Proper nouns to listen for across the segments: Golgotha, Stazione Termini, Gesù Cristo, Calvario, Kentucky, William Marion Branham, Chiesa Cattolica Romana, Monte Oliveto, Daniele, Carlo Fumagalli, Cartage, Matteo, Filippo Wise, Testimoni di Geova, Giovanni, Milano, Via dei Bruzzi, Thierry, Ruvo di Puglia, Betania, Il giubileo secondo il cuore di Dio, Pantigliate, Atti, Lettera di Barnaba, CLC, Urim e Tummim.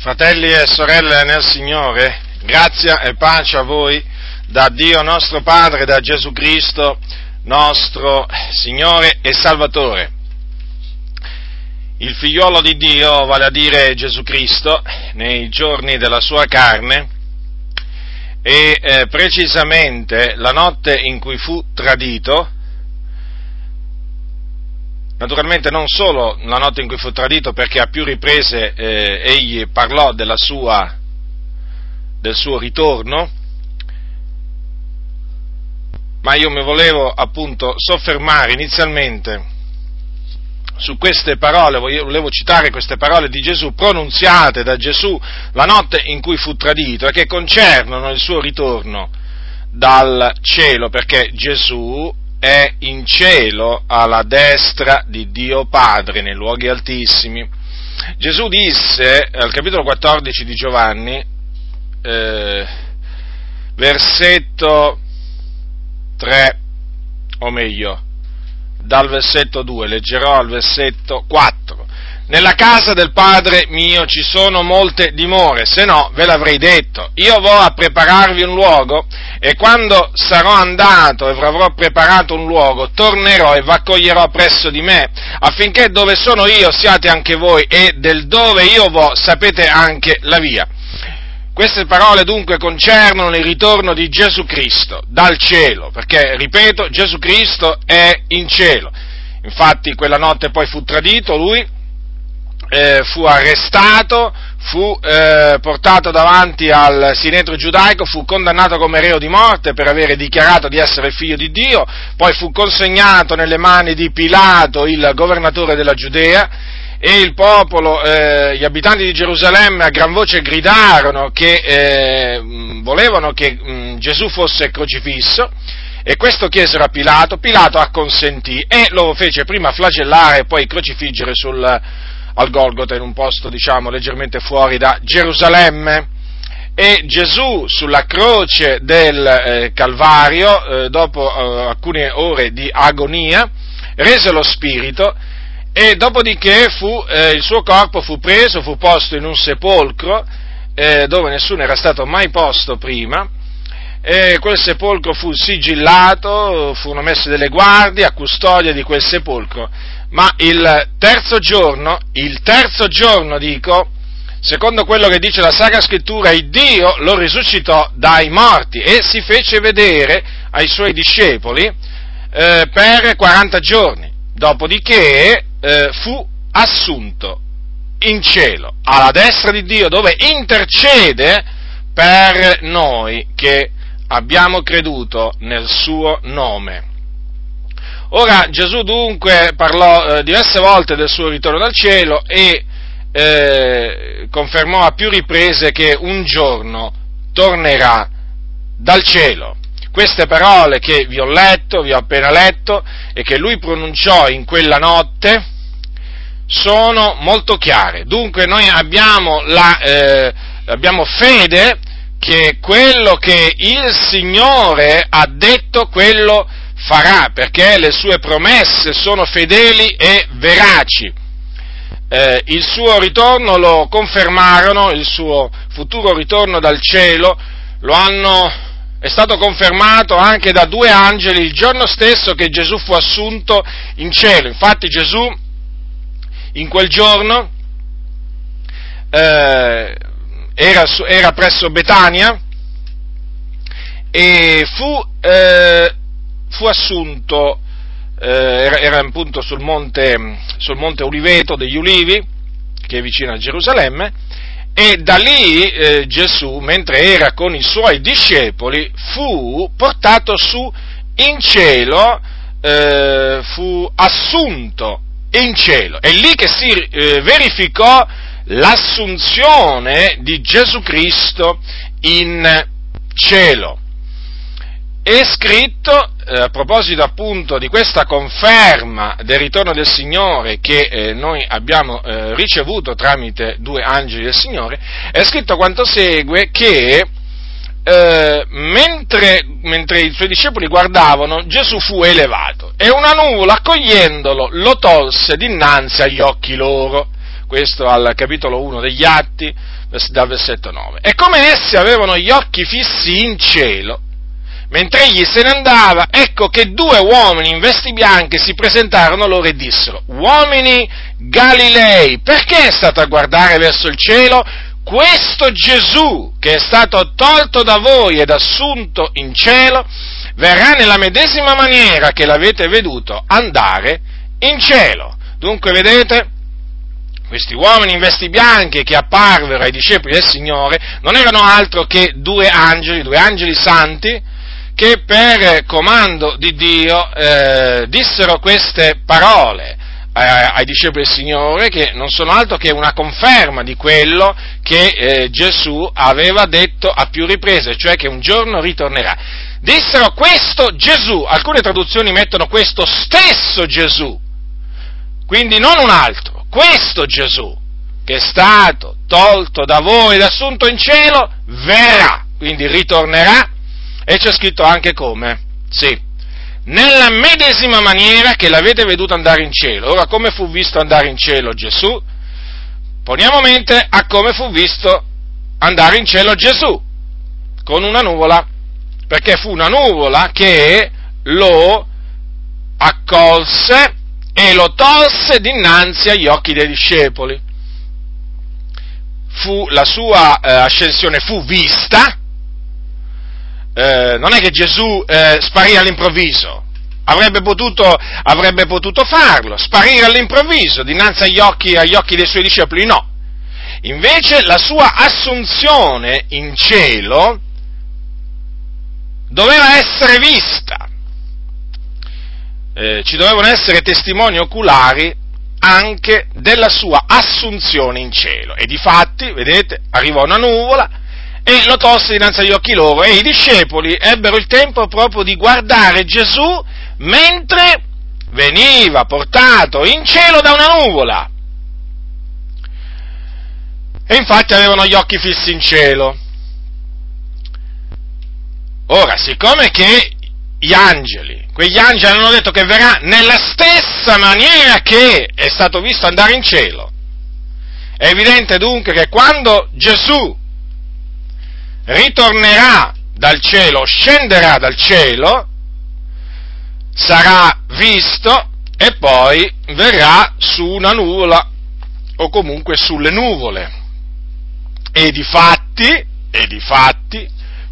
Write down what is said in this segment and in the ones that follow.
Fratelli e sorelle nel Signore, grazia e pace a voi da Dio nostro Padre, da Gesù Cristo, nostro Signore e Salvatore. Il figliolo di Dio, vale a dire Gesù Cristo, nei giorni della sua carne e precisamente la notte in cui fu tradito. Naturalmente non solo la notte in cui fu tradito, perché a più riprese egli parlò del suo ritorno, ma io mi volevo appunto soffermare inizialmente su queste parole, volevo citare queste parole di Gesù pronunziate da Gesù la notte in cui fu tradito e che concernono il suo ritorno dal cielo, perché Gesù è in cielo alla destra di Dio Padre nei luoghi altissimi. Gesù disse al capitolo 14 di Giovanni, versetto 3, o meglio, dal versetto 2, leggerò al versetto 4: nella casa del Padre mio ci sono molte dimore, se no ve l'avrei detto. Io vo a prepararvi un luogo, e quando sarò andato e avrò preparato un luogo, tornerò e v'accoglierò presso di me, affinché dove sono io siate anche voi, e del dove io vo sapete anche la via. Queste parole dunque concernono il ritorno di Gesù Cristo dal cielo, perché, ripeto, Gesù Cristo è in cielo. Infatti quella notte poi fu tradito lui, fu arrestato, fu portato davanti al sinedrio giudaico, fu condannato come reo di morte per avere dichiarato di essere figlio di Dio, poi fu consegnato nelle mani di Pilato, il governatore della Giudea, e il popolo, gli abitanti di Gerusalemme a gran voce gridarono che volevano che Gesù fosse crocifisso, e questo chiesero a Pilato. Pilato acconsentì e lo fece prima flagellare e poi crocifiggere al Golgotha, in un posto, diciamo, leggermente fuori da Gerusalemme. E Gesù sulla croce del Calvario, dopo alcune ore di agonia, rese lo spirito, e dopodiché il suo corpo fu preso, fu posto in un sepolcro dove nessuno era stato mai posto prima. E quel sepolcro fu sigillato, furono messe delle guardie a custodia di quel sepolcro, ma il terzo giorno, dico, secondo quello che dice la Sacra Scrittura, il Dio lo risuscitò dai morti e si fece vedere ai suoi discepoli per 40 giorni, dopodiché fu assunto in cielo, alla destra di Dio, dove intercede per noi che abbiamo creduto nel suo nome. Ora, Gesù dunque parlò diverse volte del suo ritorno dal cielo e confermò a più riprese che un giorno tornerà dal cielo. Queste parole che vi ho appena letto e che lui pronunciò in quella notte sono molto chiare. Dunque noi abbiamo fede che quello che il Signore ha detto, quello farà, perché le sue promesse sono fedeli e veraci. Il suo ritorno lo confermarono, il suo futuro ritorno dal cielo è stato confermato anche da due angeli il giorno stesso che Gesù fu assunto in cielo. Infatti Gesù in quel giorno era presso Betania e fu assunto, era appunto sul monte Oliveto degli Ulivi, che è vicino a Gerusalemme, e da lì Gesù, mentre era con i suoi discepoli, fu portato su in cielo, fu assunto in cielo. È lì che si verificò l'assunzione di Gesù Cristo in cielo. È scritto, a proposito appunto di questa conferma del ritorno del Signore che noi abbiamo ricevuto tramite due angeli del Signore, è scritto quanto segue, che mentre i suoi discepoli guardavano, Gesù fu elevato e una nuvola, accogliendolo, lo tolse dinanzi agli occhi loro. questo al capitolo 1 degli Atti, dal versetto 9. E come essi avevano gli occhi fissi in cielo, mentre egli se ne andava, ecco che due uomini in vesti bianche si presentarono loro e dissero: uomini Galilei, perché state a guardare verso il cielo? Questo Gesù, che è stato tolto da voi ed assunto in cielo, verrà nella medesima maniera che l'avete veduto andare in cielo. Dunque, vedete, questi uomini in vesti bianche che apparvero ai discepoli del Signore non erano altro che due angeli santi, che per comando di Dio dissero queste parole ai discepoli del Signore, che non sono altro che una conferma di quello che Gesù aveva detto a più riprese, cioè che un giorno ritornerà. Dissero: questo Gesù. Alcune traduzioni mettono questo stesso Gesù, quindi non un altro, questo Gesù che è stato tolto da voi ed assunto in cielo verrà, quindi ritornerà, e c'è scritto anche come, sì, nella medesima maniera che l'avete veduto andare in cielo. Ora, come fu visto andare in cielo Gesù? Poniamo mente a come fu visto andare in cielo Gesù, con una nuvola, perché fu una nuvola che lo accolse e lo tolse dinanzi agli occhi dei discepoli. La sua ascensione fu vista. Non è che Gesù sparì all'improvviso, avrebbe potuto farlo, sparire all'improvviso dinanzi agli occhi dei suoi discepoli, no. Invece la sua assunzione in cielo doveva essere vista, ci dovevano essere testimoni oculari anche della sua assunzione in cielo, e difatti, vedete, arrivò una nuvola e lo tolse dinanzi agli occhi loro, e i discepoli ebbero il tempo proprio di guardare Gesù mentre veniva portato in cielo da una nuvola. E infatti avevano gli occhi fissi in cielo. Ora, siccome che quegli angeli hanno detto che verrà nella stessa maniera che è stato visto andare in cielo, è evidente dunque che quando Gesù ritornerà dal cielo, scenderà dal cielo, sarà visto e poi verrà su una nuvola o comunque sulle nuvole. E difatti,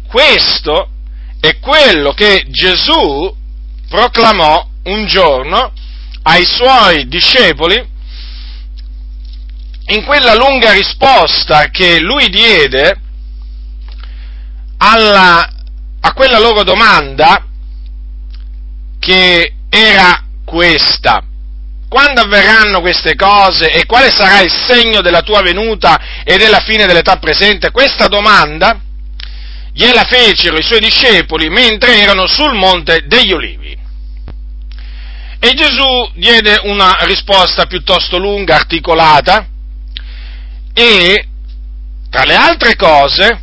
questo è quello che Gesù proclamò un giorno ai suoi discepoli in quella lunga risposta che lui diede a quella loro domanda, che era questa: quando avverranno queste cose e quale sarà il segno della tua venuta e della fine dell'età presente? Questa domanda gliela fecero i suoi discepoli mentre erano sul Monte degli Olivi, e Gesù diede una risposta piuttosto lunga, articolata, e tra le altre cose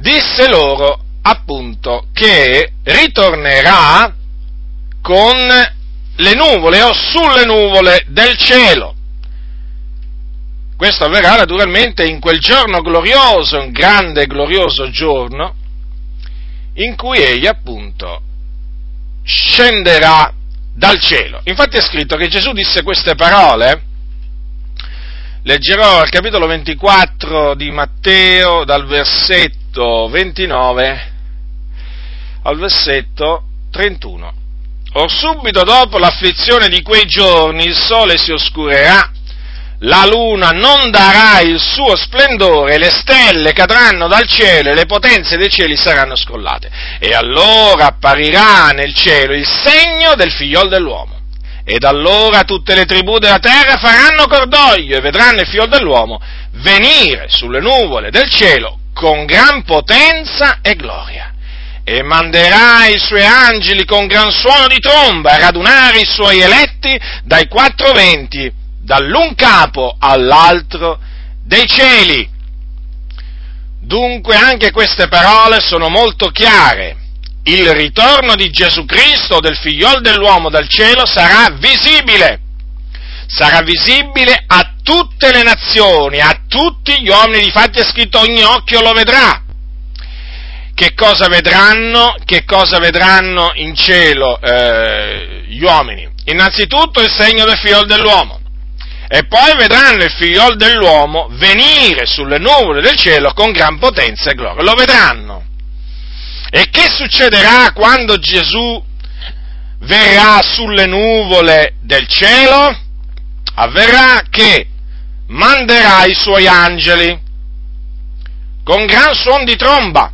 disse loro appunto che ritornerà con le nuvole o sulle nuvole del cielo. Questo avverrà naturalmente in quel giorno glorioso, un grande e glorioso giorno, in cui egli appunto scenderà dal cielo. Infatti è scritto che Gesù disse queste parole. Leggerò il capitolo 24 di Matteo dal versetto 29 al versetto 31. Or subito dopo l'afflizione di quei giorni il sole si oscurerà, la luna non darà il suo splendore, le stelle cadranno dal cielo e le potenze dei cieli saranno scrollate. E allora apparirà nel cielo il segno del Figliol dell'uomo. Ed allora tutte le tribù della terra faranno cordoglio e vedranno il Figlio dell'uomo venire sulle nuvole del cielo con gran potenza e gloria. E manderà i suoi angeli con gran suono di tromba a radunare i suoi eletti dai quattro venti, dall'un capo all'altro dei cieli. Dunque anche queste parole sono molto chiare. Il ritorno di Gesù Cristo, del Figliol dell'uomo, dal cielo sarà visibile a tutte le nazioni, a tutti gli uomini, difatti è scritto ogni occhio lo vedrà. Che cosa vedranno? Che cosa vedranno in cielo gli uomini? Innanzitutto il segno del Figlio dell'uomo. E poi vedranno il Figlio dell'uomo venire sulle nuvole del cielo con gran potenza e gloria. Lo vedranno. E che succederà quando Gesù verrà sulle nuvole del cielo? Avverrà che manderà i suoi angeli con gran suon di tromba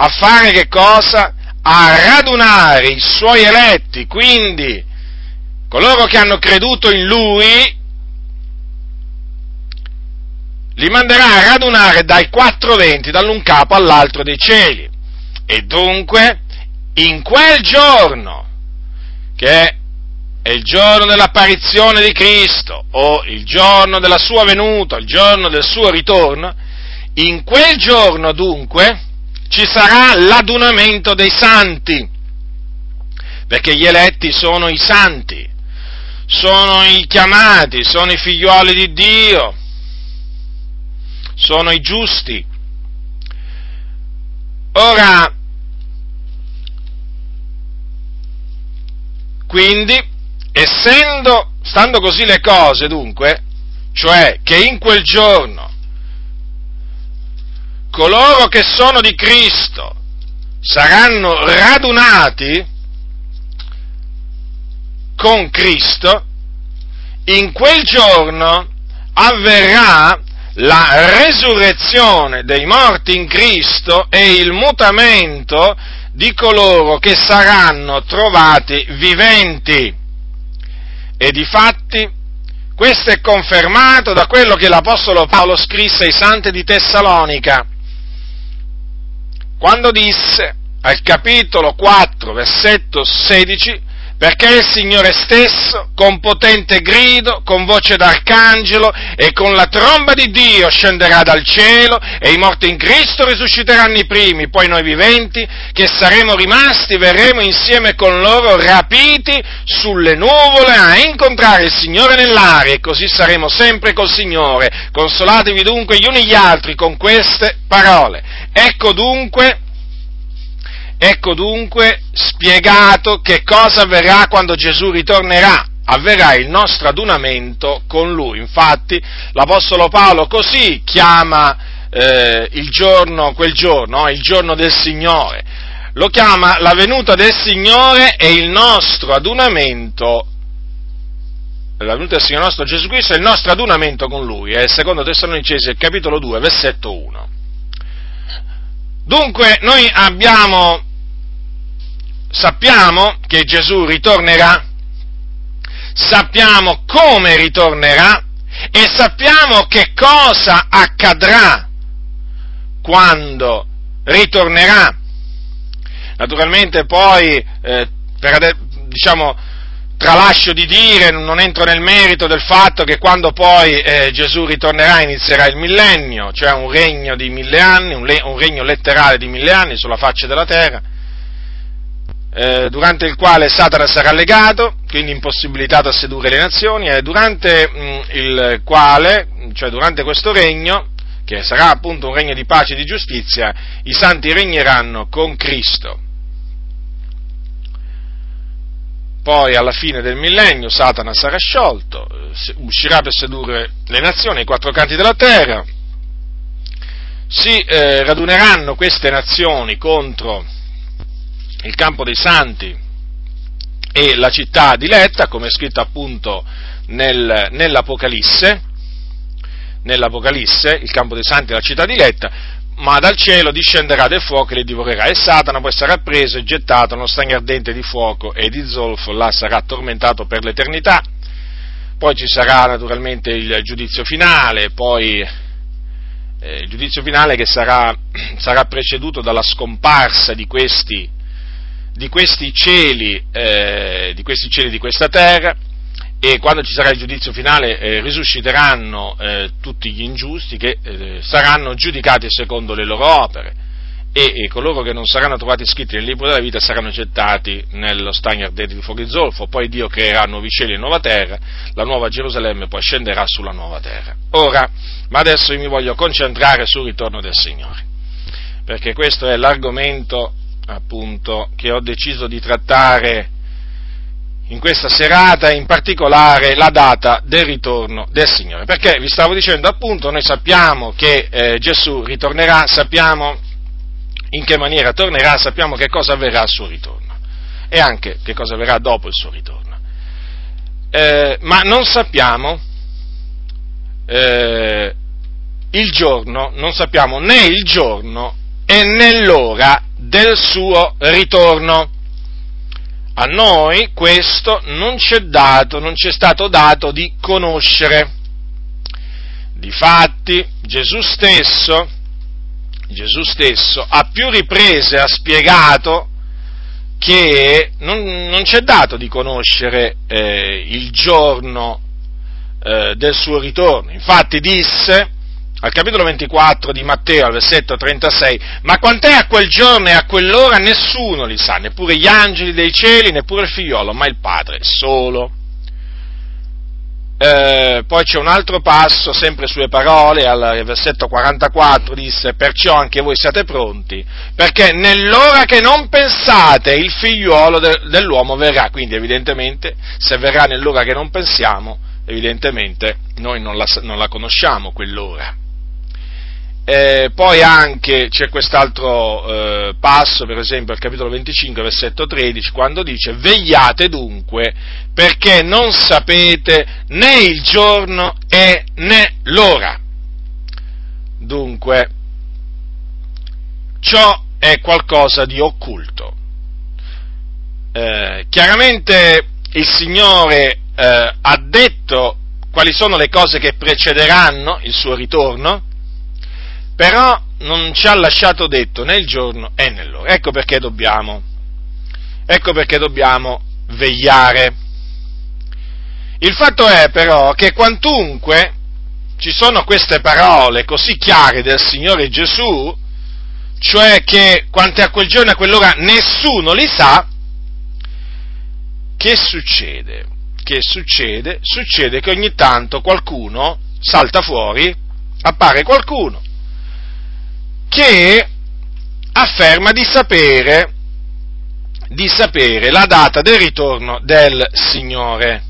a fare che cosa? A radunare i suoi eletti, quindi coloro che hanno creduto in Lui, li manderà a radunare dai quattro venti, dall'un capo all'altro dei cieli. E dunque, in quel giorno, che è il giorno dell'apparizione di Cristo, o il giorno della sua venuta, il giorno del suo ritorno, in quel giorno dunque ci sarà l'adunamento dei santi, perché gli eletti sono i santi, sono i chiamati, sono i figlioli di Dio, sono i giusti. Ora, quindi, stando così le cose, dunque, cioè che in quel giorno coloro che sono di Cristo saranno radunati con Cristo, in quel giorno avverrà la resurrezione dei morti in Cristo e il mutamento di coloro che saranno trovati viventi. E difatti questo è confermato da quello che l'Apostolo Paolo scrisse ai Santi di Tessalonica, quando disse al capitolo 4, versetto 16: perché il Signore stesso, con potente grido, con voce d'arcangelo e con la tromba di Dio scenderà dal cielo e i morti in Cristo risusciteranno i primi, poi noi viventi, che saremo rimasti, verremo insieme con loro rapiti sulle nuvole a incontrare il Signore nell'aria e così saremo sempre col Signore. Consolatevi dunque gli uni gli altri con queste parole. Ecco dunque spiegato che cosa avverrà quando Gesù ritornerà. Avverrà il nostro adunamento con Lui. Infatti l'Apostolo Paolo così chiama il giorno del Signore. Lo chiama la venuta del Signore e il nostro adunamento, la venuta del Signore nostro Gesù Cristo e il nostro adunamento con Lui. È secondo Tessalonicesi, capitolo 2, versetto 1. Dunque noi sappiamo che Gesù ritornerà, sappiamo come ritornerà e sappiamo che cosa accadrà quando ritornerà. Naturalmente poi, tralascio di dire, non entro nel merito del fatto che quando poi Gesù ritornerà inizierà il millennio, cioè un regno di 1000 anni, un regno letterale di 1000 anni sulla faccia della terra, durante il quale Satana sarà legato, quindi impossibilitato a sedurre le nazioni, e durante questo regno, che sarà appunto un regno di pace e di giustizia, i santi regneranno con Cristo. Poi alla fine del millennio Satana sarà sciolto, uscirà per sedurre le nazioni ai quattro canti della terra, si raduneranno queste nazioni contro il campo dei santi e la città diletta, come è scritto appunto nell'Apocalisse, il campo dei santi e la città diletta, ma dal cielo discenderà del fuoco e li divorerà, e Satana poi sarà preso e gettato nello stagno ardente di fuoco e di zolfo, là sarà tormentato per l'eternità. Poi ci sarà naturalmente il giudizio finale, che sarà preceduto dalla scomparsa di questi cieli di questa terra, e quando ci sarà il giudizio finale risusciteranno tutti gli ingiusti che saranno giudicati secondo le loro opere, e coloro che non saranno trovati scritti nel libro della vita saranno gettati nello stagno ardente di fuoco e zolfo. Poi Dio creerà nuovi cieli e nuova terra, la nuova Gerusalemme poi scenderà sulla nuova terra. Ora, ma adesso io mi voglio concentrare sul ritorno del Signore, perché questo è l'argomento appunto che ho deciso di trattare in questa serata, in particolare la data del ritorno del Signore, perché vi stavo dicendo appunto, noi sappiamo che Gesù ritornerà, sappiamo in che maniera tornerà, sappiamo che cosa avverrà al suo ritorno e anche che cosa avverrà dopo il suo ritorno, ma non sappiamo il giorno, non sappiamo né il giorno e né l'ora del suo ritorno. A noi questo non c'è stato dato di conoscere. Difatti Gesù stesso a più riprese ha spiegato che non c'è dato di conoscere il giorno del suo ritorno. Infatti disse al capitolo 24 di Matteo, al versetto 36, ma quant'è a quel giorno e a quell'ora nessuno li sa, neppure gli angeli dei cieli, neppure il figliolo, ma il Padre solo. Poi c'è un altro passo, sempre sue parole, al versetto 44, disse, perciò anche voi siate pronti, perché nell'ora che non pensate il figliolo dell'uomo verrà. Quindi evidentemente, se verrà nell'ora che non pensiamo, evidentemente noi non la conosciamo quell'ora. Poi anche c'è quest'altro passo, per esempio al capitolo 25, versetto 13, quando dice, vegliate dunque, perché non sapete né il giorno e né l'ora. Dunque, ciò è qualcosa di occulto. Chiaramente il Signore ha detto quali sono le cose che precederanno il suo ritorno, però non ci ha lasciato detto né il giorno e né l'ora. Ecco perché dobbiamo vegliare. Il fatto è però che quantunque ci sono queste parole così chiare del Signore Gesù, cioè che quanto a quel giorno e a quell'ora nessuno li sa, che succede? Succede che ogni tanto qualcuno salta fuori, appare qualcuno che afferma di sapere la data del ritorno del Signore.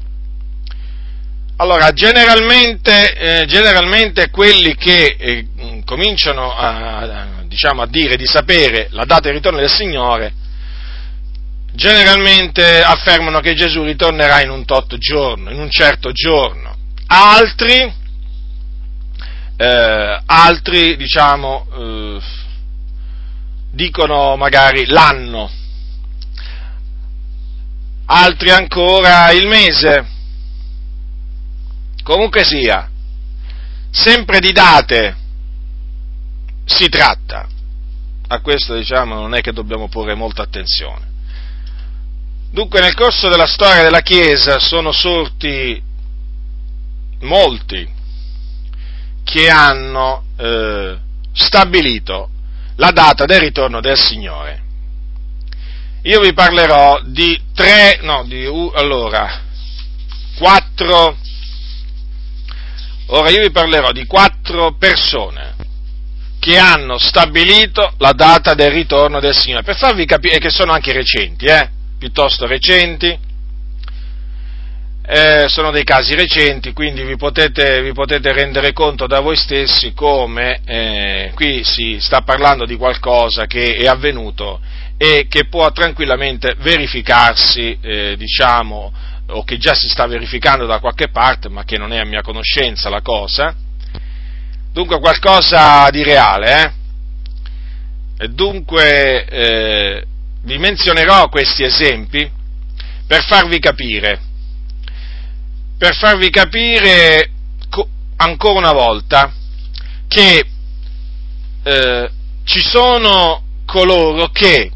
Allora, generalmente quelli che cominciano a dire di sapere la data del ritorno del Signore, generalmente affermano che Gesù ritornerà in un tot giorno, in un certo giorno. Altri dicono magari l'anno, altri ancora il mese. Comunque sia, sempre di date si tratta. A questo non è che dobbiamo porre molta attenzione. Dunque nel corso della storia della Chiesa sono sorti molti che hanno stabilito la data del ritorno del Signore. Io vi parlerò di quattro. Ora io vi parlerò di quattro persone che hanno stabilito la data del ritorno del Signore, per farvi capire che sono anche recenti, piuttosto recenti. Sono dei casi recenti, quindi vi potete rendere conto da voi stessi come qui si sta parlando di qualcosa che è avvenuto e che può tranquillamente verificarsi, o che già si sta verificando da qualche parte, ma che non è a mia conoscenza la cosa. Dunque qualcosa di reale, e dunque vi menzionerò questi esempi per farvi capire ancora una volta che ci sono coloro che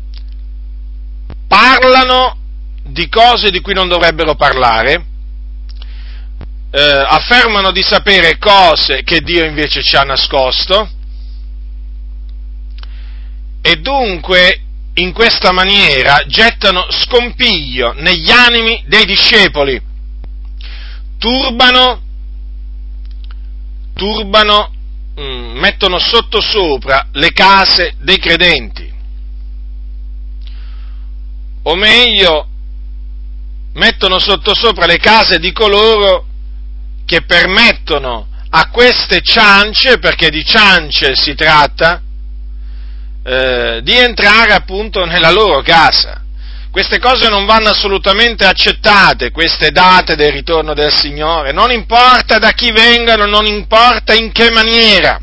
parlano di cose di cui non dovrebbero parlare, affermano di sapere cose che Dio invece ci ha nascosto, e dunque in questa maniera gettano scompiglio negli animi dei discepoli, turbano, mettono sottosopra le case dei credenti, o meglio, mettono sottosopra le case di coloro che permettono a queste ciance, perché di ciance si tratta, di entrare appunto nella loro casa. Queste cose non vanno assolutamente accettate, queste date del ritorno del Signore, non importa da chi vengano, non importa in che maniera,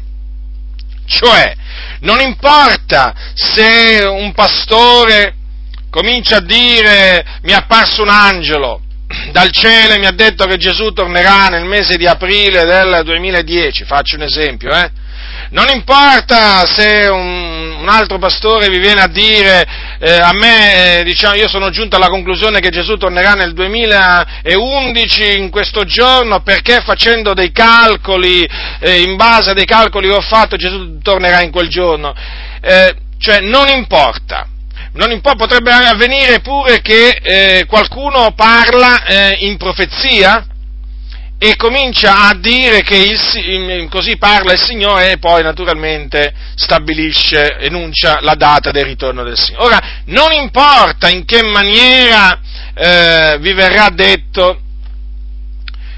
cioè non importa se un pastore comincia a dire mi è apparso un angelo dal cielo e mi ha detto che Gesù tornerà nel mese di aprile del 2010, faccio un esempio, Non importa se un altro pastore vi viene a dire a me, diciamo, io sono giunto alla conclusione che Gesù tornerà nel 2011 in questo giorno perché facendo dei calcoli, in base a dei calcoli che ho fatto Gesù tornerà in quel giorno, cioè non importa, potrebbe avvenire pure che qualcuno parla in profezia e comincia a dire che così parla il Signore e poi naturalmente stabilisce, enuncia la data del ritorno del Signore. Ora, non importa in che maniera vi verrà detto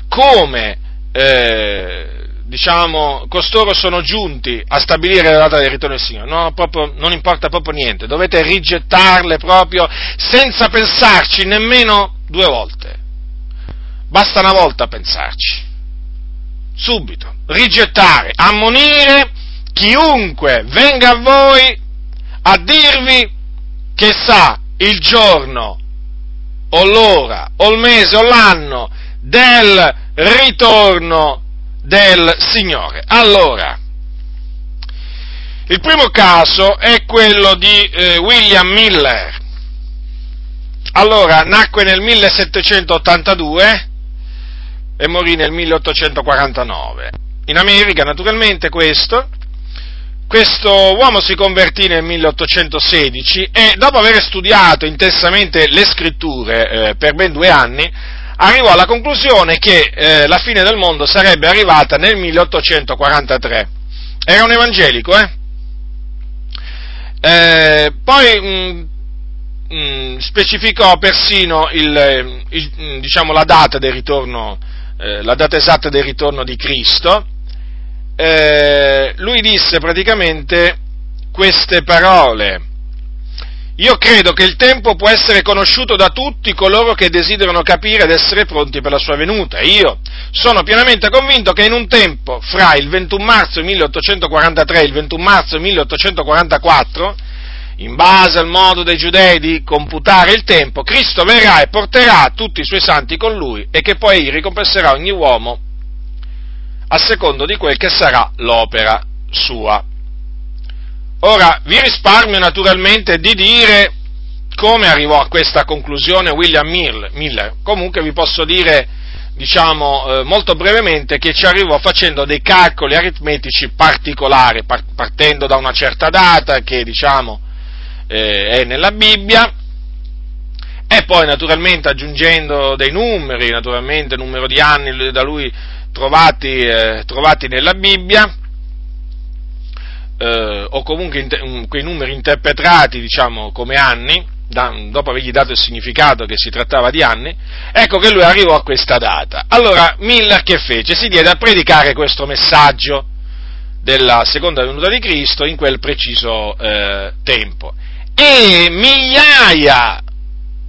come costoro sono giunti a stabilire la data del ritorno del Signore, no, proprio, non importa proprio niente, dovete rigettarle proprio senza pensarci nemmeno due volte. Basta una volta pensarci, subito, rigettare, ammonire chiunque venga a voi a dirvi che sa il giorno, o l'ora, o il mese, o l'anno del ritorno del Signore. Allora, il primo caso è quello di William Miller. Allora, nacque nel 1782, e morì nel 1849. In America, naturalmente, questo uomo si convertì nel 1816 e dopo aver studiato intensamente le scritture per ben 2 anni, arrivò alla conclusione che la fine del mondo sarebbe arrivata nel 1843. Era un evangelico, Poi specificò persino la data del ritorno, la data esatta del ritorno di Cristo. Lui disse praticamente queste parole: io credo che il tempo può essere conosciuto da tutti coloro che desiderano capire ed essere pronti per la sua venuta. Io sono pienamente convinto che in un tempo fra il 21 marzo 1843 e il 21 marzo 1844, in base al modo dei giudei di computare il tempo, Cristo verrà e porterà tutti i suoi santi con lui e che poi ricompenserà ogni uomo a secondo di quel che sarà l'opera sua. Ora, vi risparmio naturalmente di dire come arrivò a questa conclusione William Miller. Comunque vi posso dire, molto brevemente, che ci arrivò facendo dei calcoli aritmetici particolari, partendo da una certa data che, è nella Bibbia, e poi naturalmente aggiungendo dei numeri, naturalmente numero di anni da lui trovati nella Bibbia, o comunque quei numeri interpretati come anni, dopo avergli dato il significato che si trattava di anni, ecco che lui arrivò a questa data. Allora Miller che fece? Si diede a predicare questo messaggio della seconda venuta di Cristo in quel preciso tempo. E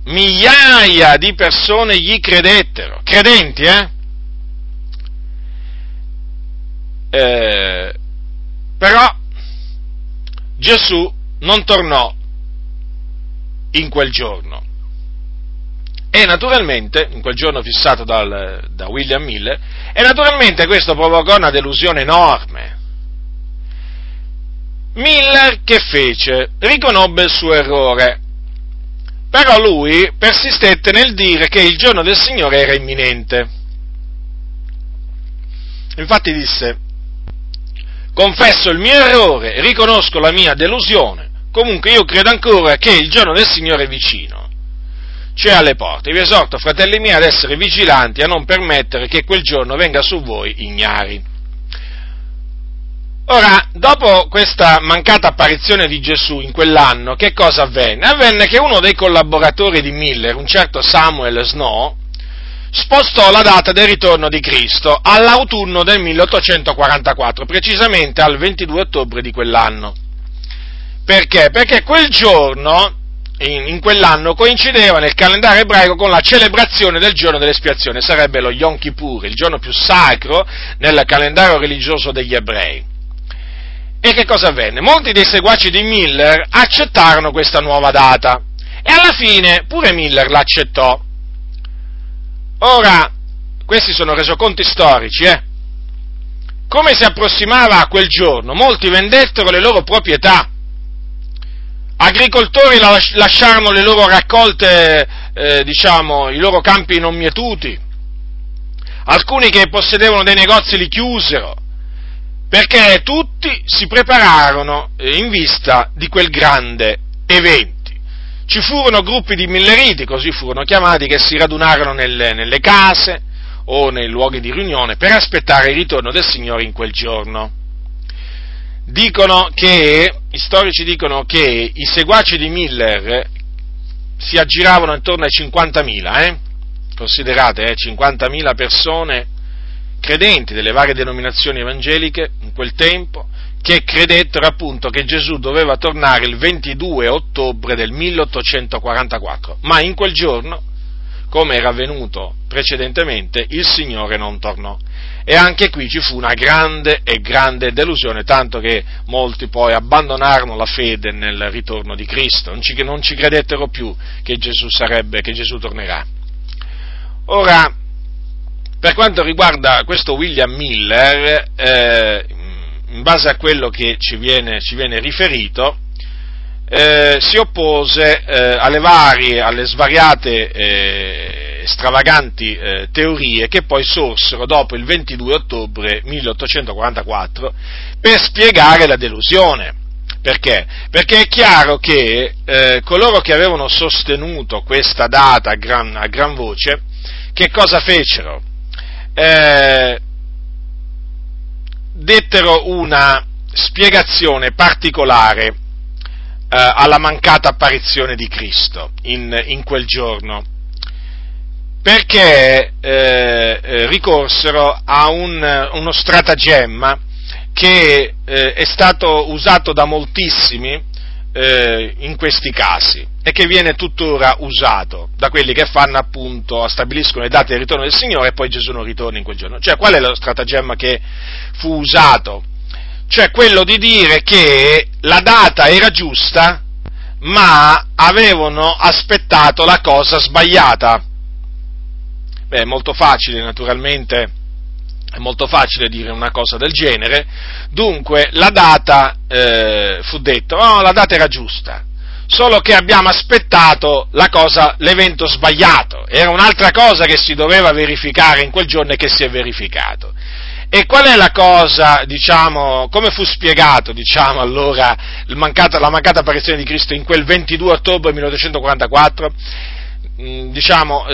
migliaia di persone gli credettero, credenti, però Gesù non tornò in quel giorno, e naturalmente, in quel giorno fissato da William Miller, e naturalmente questo provocò una delusione enorme. Miller che fece? Riconobbe il suo errore, però lui persistette nel dire che il giorno del Signore era imminente. Infatti disse: confesso il mio errore, riconosco la mia delusione, comunque io credo ancora che il giorno del Signore è vicino, cioè alle porte. Vi esorto, fratelli miei, ad essere vigilanti, a non permettere che quel giorno venga su voi ignari. Ora, dopo questa mancata apparizione di Gesù in quell'anno, che cosa avvenne? Avvenne che uno dei collaboratori di Miller, un certo Samuel Snow, spostò la data del ritorno di Cristo all'autunno del 1844, precisamente al 22 ottobre di quell'anno. Perché? Perché quel giorno, in quell'anno, coincideva nel calendario ebraico con la celebrazione del giorno dell'espiazione, sarebbe lo Yom Kippur, il giorno più sacro nel calendario religioso degli ebrei. E che cosa avvenne? Molti dei seguaci di Miller accettarono questa nuova data e alla fine pure Miller l'accettò. Ora, questi sono resoconti storici, Come si approssimava a quel giorno, molti vendettero le loro proprietà, agricoltori lasciarono le loro raccolte, i loro campi non mietuti, alcuni che possedevano dei negozi li chiusero, perché tutti si prepararono in vista di quel grande evento. Ci furono gruppi di milleriti, così furono chiamati, che si radunarono nelle case o nei luoghi di riunione per aspettare il ritorno del Signore in quel giorno. Gli storici dicono che i seguaci di Miller si aggiravano intorno ai 50.000, considerate, 50.000 persone credenti delle varie denominazioni evangeliche in quel tempo, che credettero appunto che Gesù doveva tornare il 22 ottobre del 1844, ma in quel giorno, come era avvenuto precedentemente, il Signore non tornò. E anche qui ci fu una grande e grande delusione, tanto che molti poi abbandonarono la fede nel ritorno di Cristo, non ci credettero più che Gesù tornerà. Ora, per quanto riguarda questo William Miller, in base a quello che ci viene riferito, si oppose alle svariate stravaganti teorie che poi sorsero dopo il 22 ottobre 1844 per spiegare la delusione. Perché? Perché è chiaro che coloro che avevano sostenuto questa data a gran voce, che cosa fecero? Dettero una spiegazione particolare alla mancata apparizione di Cristo in quel giorno, perché ricorsero a uno stratagemma che è stato usato da moltissimi in questi casi e che viene tuttora usato da quelli che fanno appunto, stabiliscono le date del ritorno del Signore e poi Gesù non ritorna in quel giorno. Cioè, qual è lo stratagemma che fu usato? Cioè, quello di dire che la data era giusta, ma avevano aspettato la cosa sbagliata. Beh, è molto facile, naturalmente. È molto facile dire una cosa del genere. Dunque, la data, fu detto, no, la data era giusta, solo che abbiamo aspettato l'evento sbagliato, era un'altra cosa che si doveva verificare in quel giorno e che si è verificato. E qual è la cosa, come fu spiegato, allora, la mancata apparizione di Cristo in quel 22 ottobre 1844?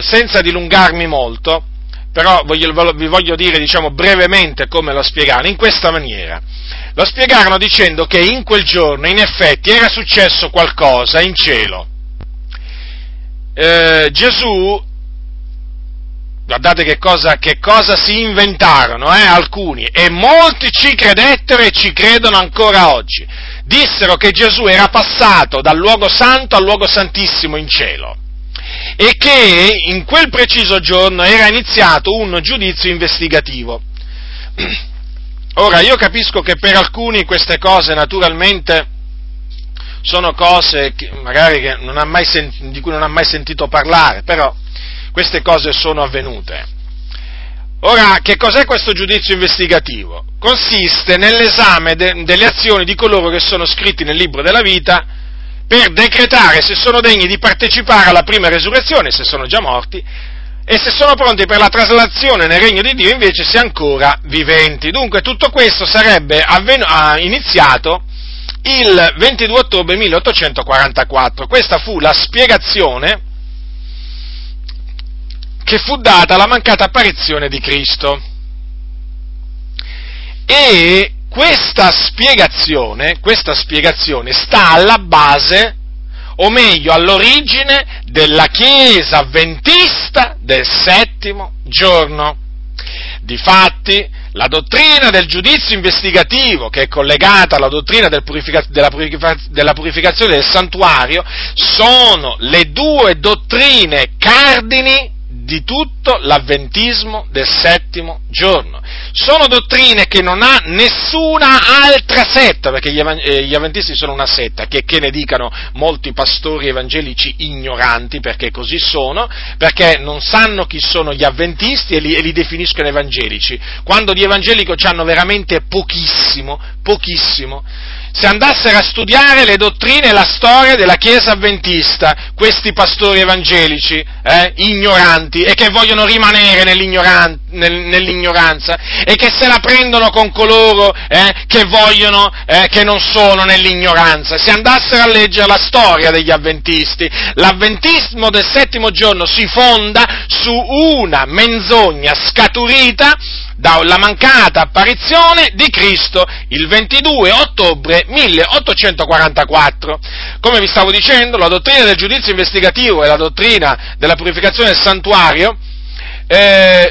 Senza dilungarmi molto, però vi voglio dire, brevemente come lo spiegarono, in questa maniera. Lo spiegarono dicendo che in quel giorno, in effetti, era successo qualcosa in cielo. Gesù, guardate che cosa si inventarono, alcuni, e molti ci credettero e ci credono ancora oggi. Dissero che Gesù era passato dal luogo santo al luogo santissimo in cielo, e che in quel preciso giorno era iniziato un giudizio investigativo. Ora, io capisco che per alcuni queste cose naturalmente sono cose che magari di cui non ha mai sentito parlare, però queste cose sono avvenute. Ora, che cos'è questo giudizio investigativo? Consiste nell'esame delle azioni di coloro che sono scritti nel libro della vita, per decretare se sono degni di partecipare alla prima resurrezione, se sono già morti, e se sono pronti per la traslazione nel regno di Dio, invece, se ancora viventi. Dunque, tutto questo sarebbe iniziato il 22 ottobre 1844. Questa fu la spiegazione che fu data alla mancata apparizione di Cristo. E questa spiegazione sta alla base, o meglio all'origine, della Chiesa avventista del settimo giorno. Difatti, la dottrina del giudizio investigativo, che è collegata alla dottrina della purificazione del santuario, sono le due dottrine cardini di tutto l'avventismo del settimo giorno. Sono dottrine che non ha nessuna altra setta, perché gli avventisti sono una setta, che ne dicano molti pastori evangelici ignoranti, perché così sono, perché non sanno chi sono gli avventisti e li definiscono evangelici, quando di evangelico c'hanno veramente pochissimo. Se andassero a studiare le dottrine e la storia della Chiesa avventista, questi pastori evangelici, ignoranti, e che vogliono rimanere nell'ignoranza, e che se la prendono con coloro che vogliono, che non sono nell'ignoranza, se andassero a leggere la storia degli avventisti, l'avventismo del settimo giorno si fonda su una menzogna scaturita dalla mancata apparizione di Cristo il 22 ottobre 1844. Come vi stavo dicendo, la dottrina del giudizio investigativo e la dottrina della purificazione del santuario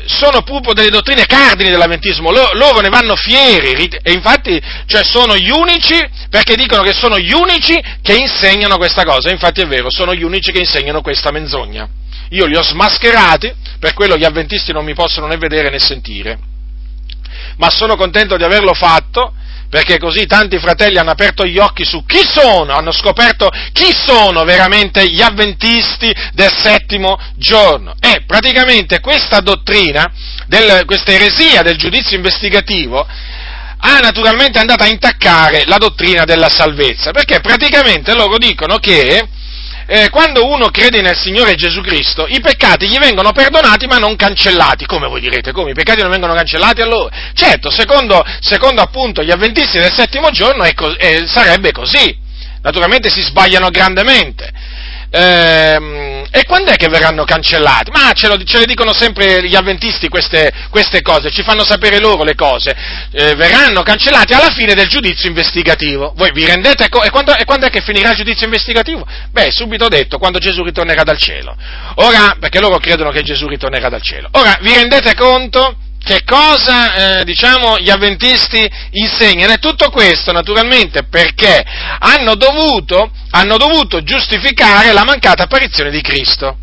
sono proprio delle dottrine cardini dell'avventismo. Loro ne vanno fieri, e infatti sono gli unici, perché dicono che sono gli unici che insegnano questa cosa. Infatti è vero, sono gli unici che insegnano questa menzogna. Io li ho smascherati, per quello gli avventisti non mi possono né vedere né sentire. Ma sono contento di averlo fatto, perché così tanti fratelli hanno aperto gli occhi su chi sono, hanno scoperto chi sono veramente gli avventisti del settimo giorno. E praticamente questa dottrina, questa eresia del giudizio investigativo, ha naturalmente andato a intaccare la dottrina della salvezza, perché praticamente loro dicono che quando uno crede nel Signore Gesù Cristo, i peccati gli vengono perdonati ma non cancellati. Come voi direte? Come? I peccati non vengono cancellati allora? Certo, secondo appunto gli avventisti del settimo giorno sarebbe così. Naturalmente si sbagliano grandemente. E quando è che verranno cancellati? Ma ce le dicono sempre gli avventisti queste cose, ci fanno sapere loro le cose. Verranno cancellati alla fine del giudizio investigativo. Voi vi rendete conto? E quando è che finirà il giudizio investigativo? Beh, subito detto, quando Gesù ritornerà dal cielo. Ora, perché loro credono che Gesù ritornerà dal cielo. Ora, vi rendete conto che cosa, gli avventisti insegnano? E tutto questo, naturalmente, perché hanno dovuto giustificare la mancata apparizione di Cristo.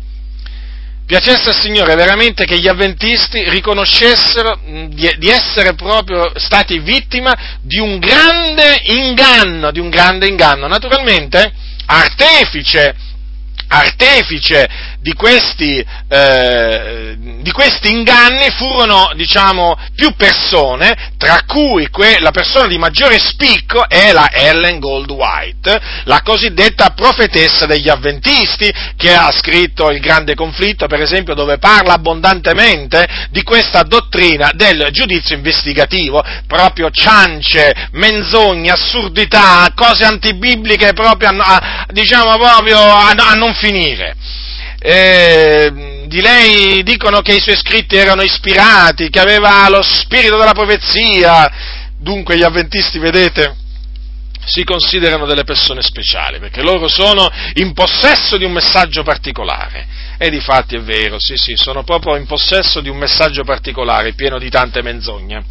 Piacesse al Signore veramente che gli avventisti riconoscessero di essere proprio stati vittima di un grande inganno. Naturalmente, artefice di questi inganni furono, più persone, tra cui la persona di maggiore spicco è la Ellen G. White, la cosiddetta profetessa degli avventisti, che ha scritto Il grande conflitto, per esempio, dove parla abbondantemente di questa dottrina del giudizio investigativo, proprio ciance, menzogne, assurdità, cose antibibliche proprio a non finire. Di lei dicono che i suoi scritti erano ispirati, che aveva lo spirito della profezia. Dunque gli avventisti, vedete, si considerano delle persone speciali, perché loro sono in possesso di un messaggio particolare. E difatti è vero, sì, sono proprio in possesso di un messaggio particolare, pieno di tante menzogne.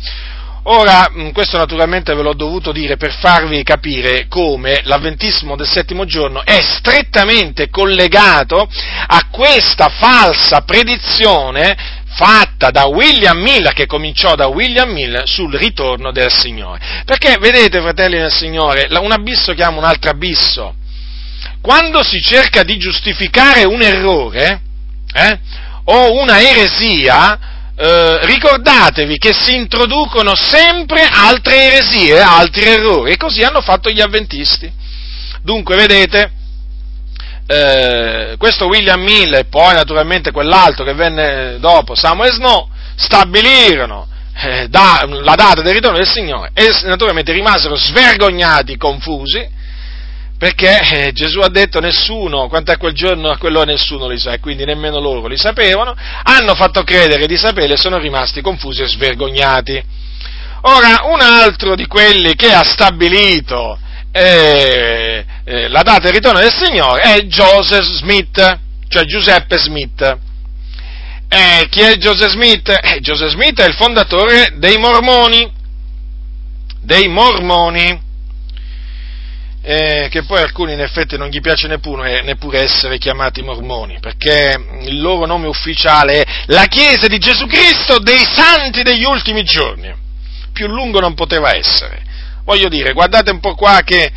Ora, questo naturalmente ve l'ho dovuto dire per farvi capire come l'avventismo del settimo giorno è strettamente collegato a questa falsa predizione fatta da William Miller, che cominciò da William Miller, sul ritorno del Signore. Perché, vedete, fratelli del Signore, un abisso chiama un altro abisso. Quando si cerca di giustificare un errore, o una eresia, ricordatevi che si introducono sempre altre eresie, altri errori, e così hanno fatto gli avventisti. Dunque, vedete, questo William Miller e poi naturalmente quell'altro che venne dopo, Samuel Snow, stabilirono la data del ritorno del Signore, e naturalmente rimasero svergognati, confusi, perché Gesù ha detto nessuno, quanto a quel giorno, a quell'ora nessuno li sa, e quindi nemmeno loro li sapevano, hanno fatto credere di sapere e sono rimasti confusi e svergognati. Ora, un altro di quelli che ha stabilito la data del ritorno del Signore è Joseph Smith, cioè Giuseppe Smith. Chi è Joseph Smith? Joseph Smith è il fondatore dei Mormoni, che poi alcuni in effetti non gli piace neppure essere chiamati Mormoni, perché il loro nome ufficiale è la Chiesa di Gesù Cristo dei Santi degli Ultimi Giorni. Più lungo non poteva essere. Voglio dire, guardate un po' qua che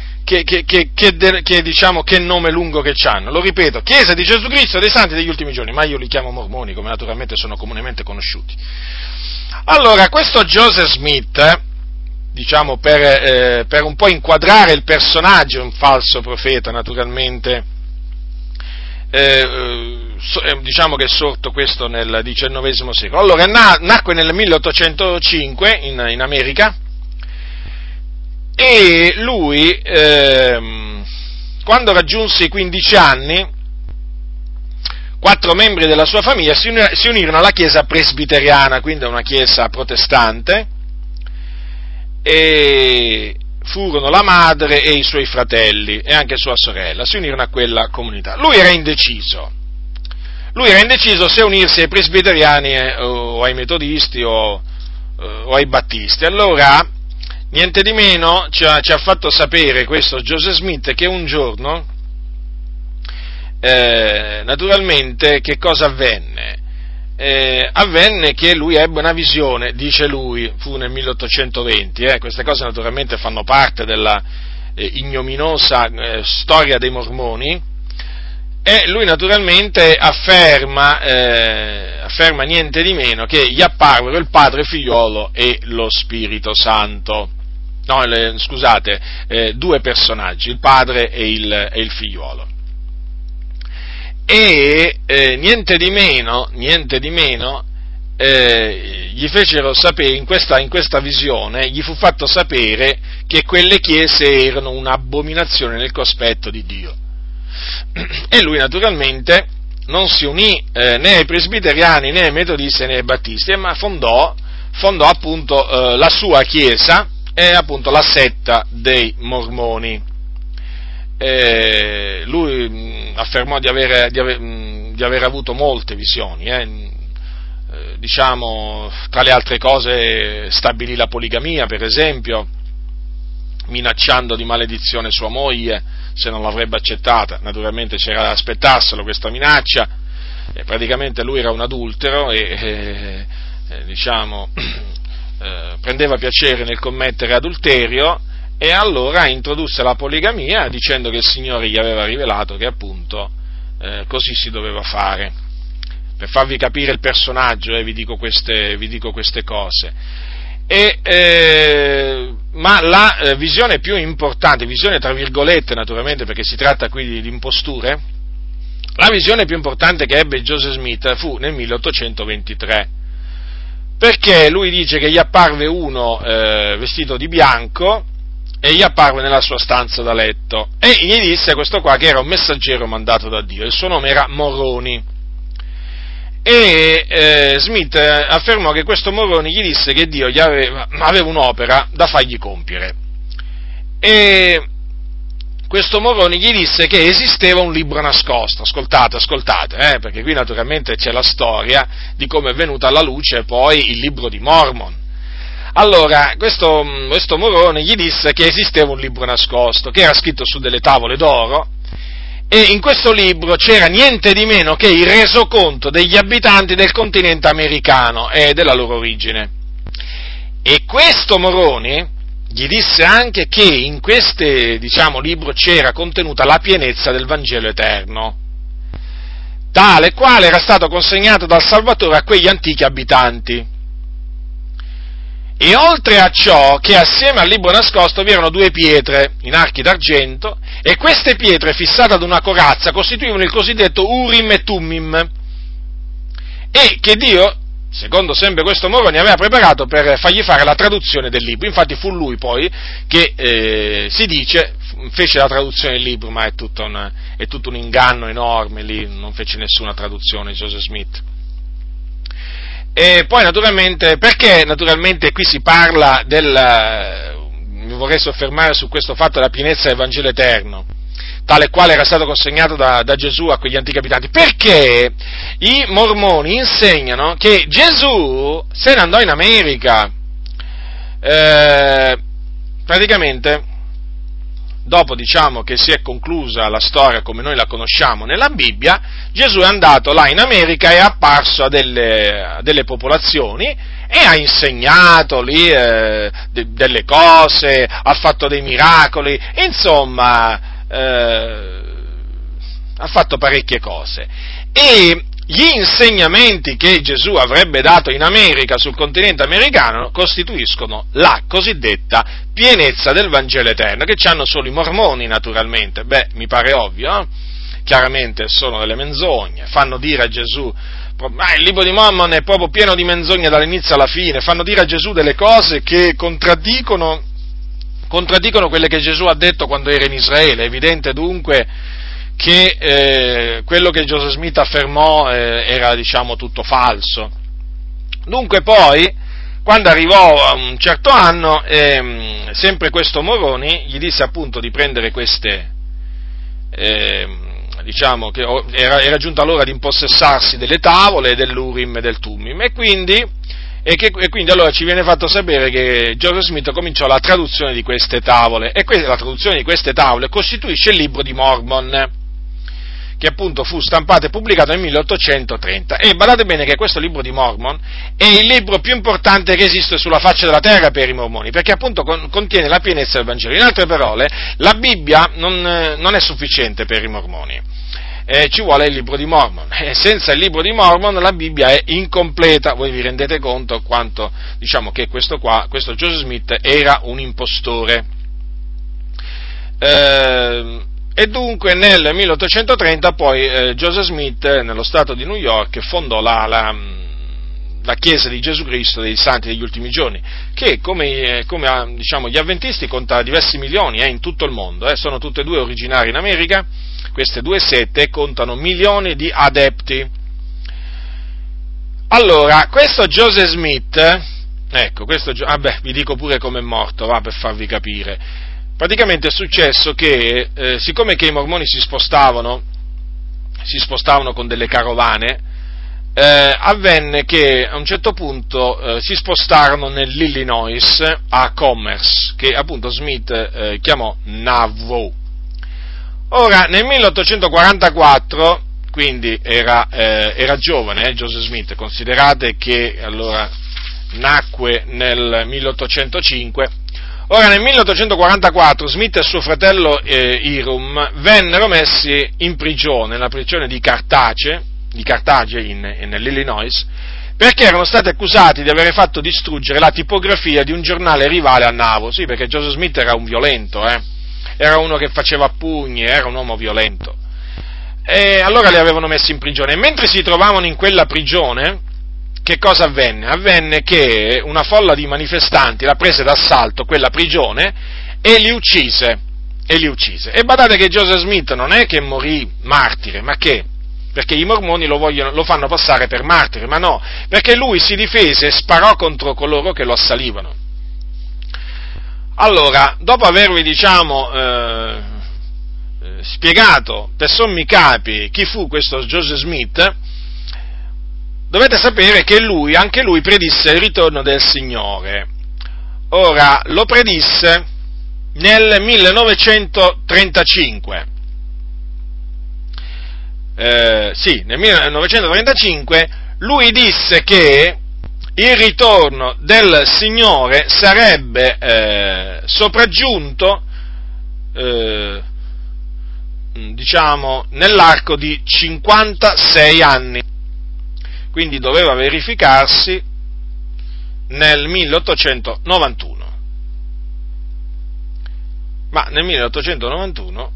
diciamo che nome lungo che c'hanno. Lo ripeto, Chiesa di Gesù Cristo dei Santi degli Ultimi Giorni, ma io li chiamo Mormoni, come naturalmente sono comunemente conosciuti. Allora, questo Joseph Smith, diciamo per un po' inquadrare il personaggio, un falso profeta naturalmente, diciamo che è sorto questo nel XIX secolo. Allora nacque nel 1805 in America, e lui quando raggiunse i 15 anni, 4 membri della sua famiglia si unirono alla Chiesa presbiteriana, quindi a una Chiesa protestante, e furono la madre e i suoi fratelli e anche sua sorella, si unirono a quella comunità. Lui era indeciso se unirsi ai presbiteriani o ai metodisti o ai battisti. Allora, niente di meno, ci ha fatto sapere questo Joseph Smith che un giorno, naturalmente, che cosa avvenne? Avvenne che lui ebbe una visione, dice lui, fu nel 1820, queste cose naturalmente fanno parte della ignominosa storia dei Mormoni, e lui naturalmente afferma niente di meno che gli apparvero il Padre, il Figliolo e lo Spirito Santo, due personaggi, il Padre e il Figliolo. E niente di meno, gli fecero sapere, in questa visione, gli fu fatto sapere che quelle chiese erano un'abominazione nel cospetto di Dio. E lui naturalmente non si unì né ai presbiteriani, né ai metodisti, né ai battisti, ma fondò appunto la sua chiesa e appunto la setta dei Mormoni. Lui affermò di aver avuto molte visioni, diciamo, tra le altre cose stabilì la poligamia, per esempio, minacciando di maledizione sua moglie se non l'avrebbe accettata. Naturalmente c'era da aspettarselo questa minaccia, praticamente lui era un adultero e prendeva piacere nel commettere adulterio. E allora introdusse la poligamia dicendo che il Signore gli aveva rivelato che appunto così si doveva fare. Per farvi capire il personaggio vi dico queste cose. Ma la visione più importante, visione tra virgolette naturalmente perché si tratta qui di imposture, la visione più importante che ebbe Joseph Smith fu nel 1823, perché lui dice che gli apparve uno vestito di bianco, e gli apparve nella sua stanza da letto e gli disse questo qua che era un messaggero mandato da Dio, il suo nome era Moroni, e Smith affermò che questo Moroni gli disse che Dio gli aveva un'opera da fargli compiere, e questo Moroni gli disse che esisteva un libro nascosto. Ascoltate, perché qui naturalmente c'è la storia di come è venuta alla luce poi il Libro di Mormon. Allora, questo Moroni gli disse che esisteva un libro nascosto, che era scritto su delle tavole d'oro, e in questo libro c'era niente di meno che il resoconto degli abitanti del continente americano e della loro origine. E questo Moroni gli disse anche che in queste, libro c'era contenuta la pienezza del Vangelo eterno, tale quale era stato consegnato dal Salvatore a quegli antichi abitanti. E oltre a ciò che assieme al libro nascosto vi erano 2 pietre in archi d'argento, e queste pietre fissate ad una corazza costituivano il cosiddetto Urim e Tummim, e che Dio secondo sempre questo Moroni, aveva preparato per fargli fare la traduzione del libro. Infatti fu lui poi che si dice fece la traduzione del libro, ma è tutto un inganno enorme, lì non fece nessuna traduzione Joseph Smith. E poi naturalmente qui si parla mi vorrei soffermare su questo fatto della pienezza del Vangelo eterno, tale quale era stato consegnato da Gesù a quegli antichi abitanti, perché i mormoni insegnano che Gesù se ne andò in America, praticamente dopo che si è conclusa la storia come noi la conosciamo nella Bibbia. Gesù è andato là in America e è apparso a delle popolazioni e ha insegnato lì delle cose, ha fatto dei miracoli, insomma ha fatto parecchie cose, e gli insegnamenti che Gesù avrebbe dato in America, sul continente americano, costituiscono la cosiddetta pienezza del Vangelo eterno, che c'hanno solo i mormoni, naturalmente. Beh, mi pare ovvio, chiaramente sono delle menzogne, fanno dire a Gesù, il libro di Mormon è proprio pieno di menzogne dall'inizio alla fine, fanno dire a Gesù delle cose che contraddicono quelle che Gesù ha detto quando era in Israele. È evidente dunque che quello che Joseph Smith affermò era tutto falso. Dunque poi, quando arrivò a un certo anno, sempre questo Moroni gli disse appunto di prendere queste, che era giunta l'ora di impossessarsi delle tavole dell'Urim e del Tumim, e quindi allora ci viene fatto sapere che Joseph Smith cominciò la traduzione di queste tavole, e la traduzione di queste tavole costituisce il Libro di Mormon, che appunto fu stampato e pubblicato nel 1830, e badate bene che questo Libro di Mormon è il libro più importante che esiste sulla faccia della terra per i mormoni, perché appunto contiene la pienezza del Vangelo. In altre parole, la Bibbia non è sufficiente per i mormoni. Ci vuole il Libro di Mormon, e senza il Libro di Mormon la Bibbia è incompleta. Voi vi rendete conto quanto, che questo Joseph Smith era un impostore. E dunque nel 1830 poi Joseph Smith, nello stato di New York, fondò la Chiesa di Gesù Cristo dei Santi degli Ultimi Giorni, che come gli avventisti conta diversi milioni in tutto il mondo, sono tutte e due originari in America. Queste due sette contano milioni di adepti. Allora, questo Joseph Smith, vi dico pure come è morto, per farvi capire. Praticamente è successo che, siccome che i mormoni si spostavano con delle carovane, avvenne che a un certo punto si spostarono nell'Illinois, a Commerce, che appunto Smith chiamò Nauvoo. Ora, nel 1844, quindi era giovane Joseph Smith, considerate che allora nacque nel 1805, ora nel 1844 Smith e suo fratello Hiram vennero messi in prigione, nella prigione di Cartage nell'Illinois, perché erano stati accusati di avere fatto distruggere la tipografia di un giornale rivale a Nauvoo. Sì, perché Joseph Smith era un violento, era uno che faceva pugni, era un uomo violento, e allora li avevano messi in prigione. E mentre si trovavano in quella prigione, che cosa avvenne? Avvenne che una folla di manifestanti la prese d'assalto, quella prigione, e li uccise. E badate che Joseph Smith non è che morì martire, perché i mormoni lo fanno passare per martire, ma no, perché lui si difese e sparò contro coloro che lo assalivano. Allora, dopo avervi, spiegato per sommi capi chi fu questo Joseph Smith, dovete sapere che anche lui predisse il ritorno del Signore. Ora, lo predisse nel 1935. Nel 1935 lui disse che il ritorno del Signore sarebbe sopraggiunto, nell'arco di 56 anni, quindi doveva verificarsi nel 1891, ma nel 1891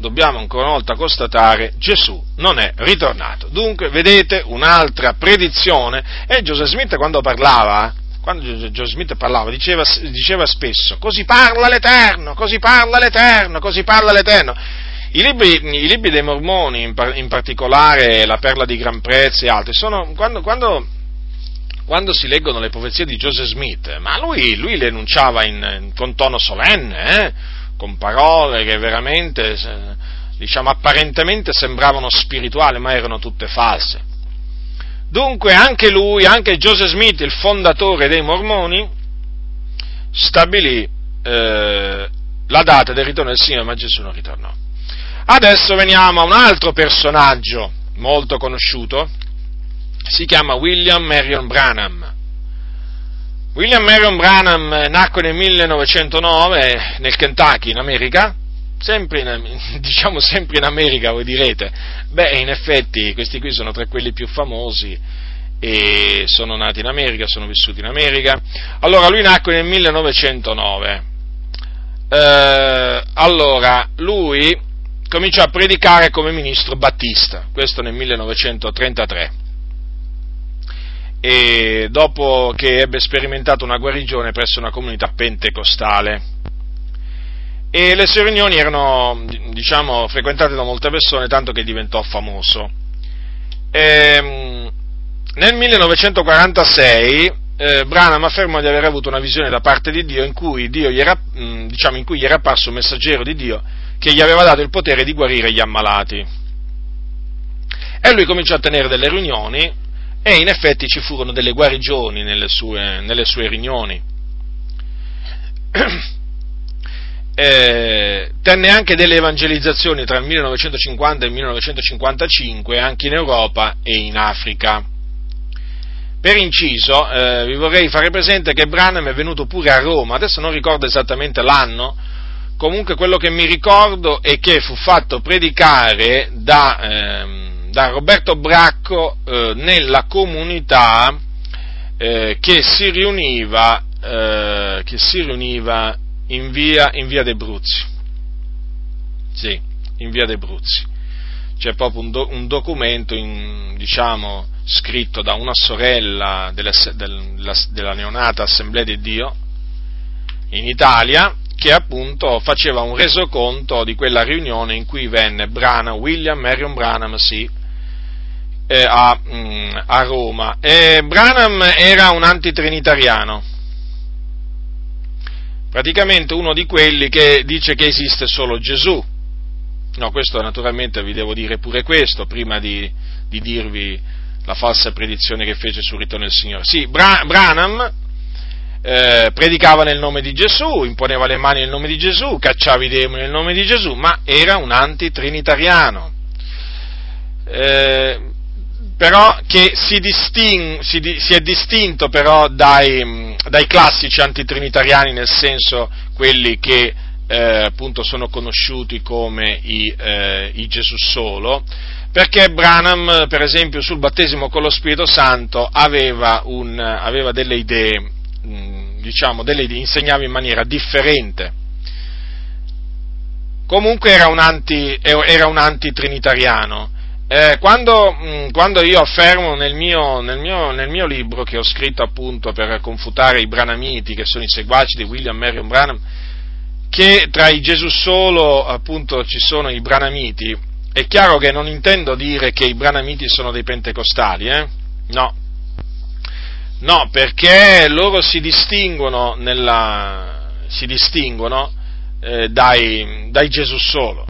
dobbiamo ancora una volta constatare, Gesù non è ritornato. Dunque, vedete, un'altra predizione. E Joseph Smith quando Joseph Smith parlava, diceva spesso, così parla l'Eterno. I libri dei Mormoni, in particolare la Perla di Gran Prezzo e altri, sono, quando si leggono le profezie di Joseph Smith, ma lui le enunciava con tono solenne, con parole che veramente, apparentemente sembravano spirituali, ma erano tutte false. Dunque anche Joseph Smith, il fondatore dei Mormoni, stabilì la data del ritorno del Signore, ma Gesù non ritornò. Adesso veniamo a un altro personaggio molto conosciuto, si chiama William Marion Branham. William Marion Branham nacque nel 1909 nel Kentucky, in America, sempre in America, voi direte. Beh, in effetti questi qui sono tra quelli più famosi e sono nati in America, sono vissuti in America. Allora, lui nacque nel 1909. Allora, lui cominciò a predicare come ministro battista, questo nel 1933. E dopo che ebbe sperimentato una guarigione presso una comunità pentecostale, e le sue riunioni erano, frequentate da molte persone, tanto che diventò famoso. Nel 1946 Branham affermò di aver avuto una visione da parte di Dio in cui gli era apparso un messaggero di Dio che gli aveva dato il potere di guarire gli ammalati, e lui cominciò a tenere delle riunioni, e in effetti ci furono delle guarigioni nelle sue riunioni. Tenne anche delle evangelizzazioni tra il 1950 e il 1955 anche in Europa e in Africa. Per inciso, vi vorrei fare presente che Branham è venuto pure a Roma, adesso non ricordo esattamente l'anno, comunque quello che mi ricordo è che fu fatto predicare da Roberto Bracco nella comunità che si riuniva in via dei Bruzzi. Sì, in via dei Bruzzi. C'è proprio un documento scritto da una sorella della neonata Assemblea di Dio in Italia, che appunto faceva un resoconto di quella riunione in cui venne William Marion Branham, a Roma. E Branham era un antitrinitariano, praticamente uno di quelli che dice che esiste solo Gesù. No, questo naturalmente vi devo dire pure questo, prima di dirvi la falsa predizione che fece sul ritorno del Signore. Sì, Branham predicava nel nome di Gesù, imponeva le mani nel nome di Gesù, cacciava i demoni nel nome di Gesù, ma era un antitrinitariano. Però che si è distinto però dai classici antitrinitariani, nel senso quelli che appunto sono conosciuti come i Gesù solo, perché Branham, per esempio, sul battesimo con lo Spirito Santo aveva delle idee, insegnava in maniera differente. Comunque era un antitrinitariano. Quando io affermo nel mio libro, che ho scritto appunto per confutare i branamiti, che sono i seguaci di William Marion Branham, che tra i Gesù solo appunto ci sono i branamiti, è chiaro che non intendo dire che i branamiti sono dei pentecostali, no, perché loro si distinguono dai Gesù solo.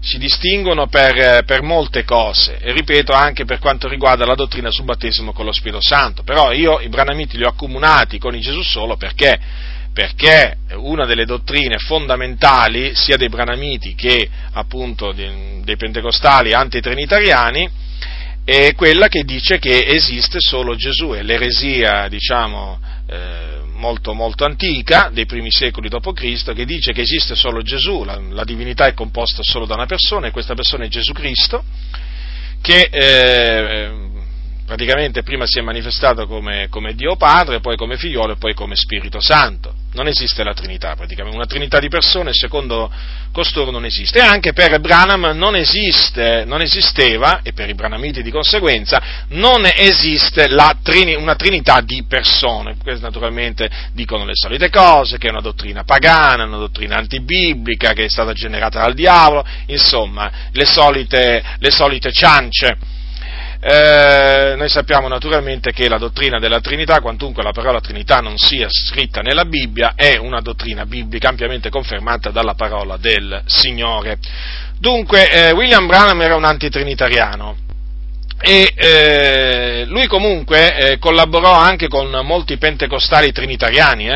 Si distinguono per molte cose, e ripeto, anche per quanto riguarda la dottrina sul battesimo con lo Spirito Santo. Però io i branamiti li ho accomunati con i Gesù solo perché una delle dottrine fondamentali sia dei branamiti che appunto dei pentecostali antitrinitariani è quella che dice che esiste solo Gesù. È l'eresia molto molto antica, dei primi secoli dopo Cristo, che dice che esiste solo Gesù, la divinità è composta solo da una persona, e questa persona è Gesù Cristo, che praticamente prima si è manifestato come Dio Padre, poi come Figliolo e poi come Spirito Santo. Non esiste la Trinità, praticamente, una Trinità di persone secondo costoro non esiste, e anche per Branham non esisteva, e per i branamiti di conseguenza, non esiste una Trinità di persone. Queste naturalmente dicono le solite cose, che è una dottrina pagana, una dottrina antibiblica, che è stata generata dal diavolo, insomma, le solite ciance. Noi sappiamo naturalmente che la dottrina della Trinità, quantunque la parola Trinità non sia scritta nella Bibbia, è una dottrina biblica ampiamente confermata dalla parola del Signore. Dunque, William Branham era un antitrinitariano e lui comunque collaborò anche con molti pentecostali trinitariani,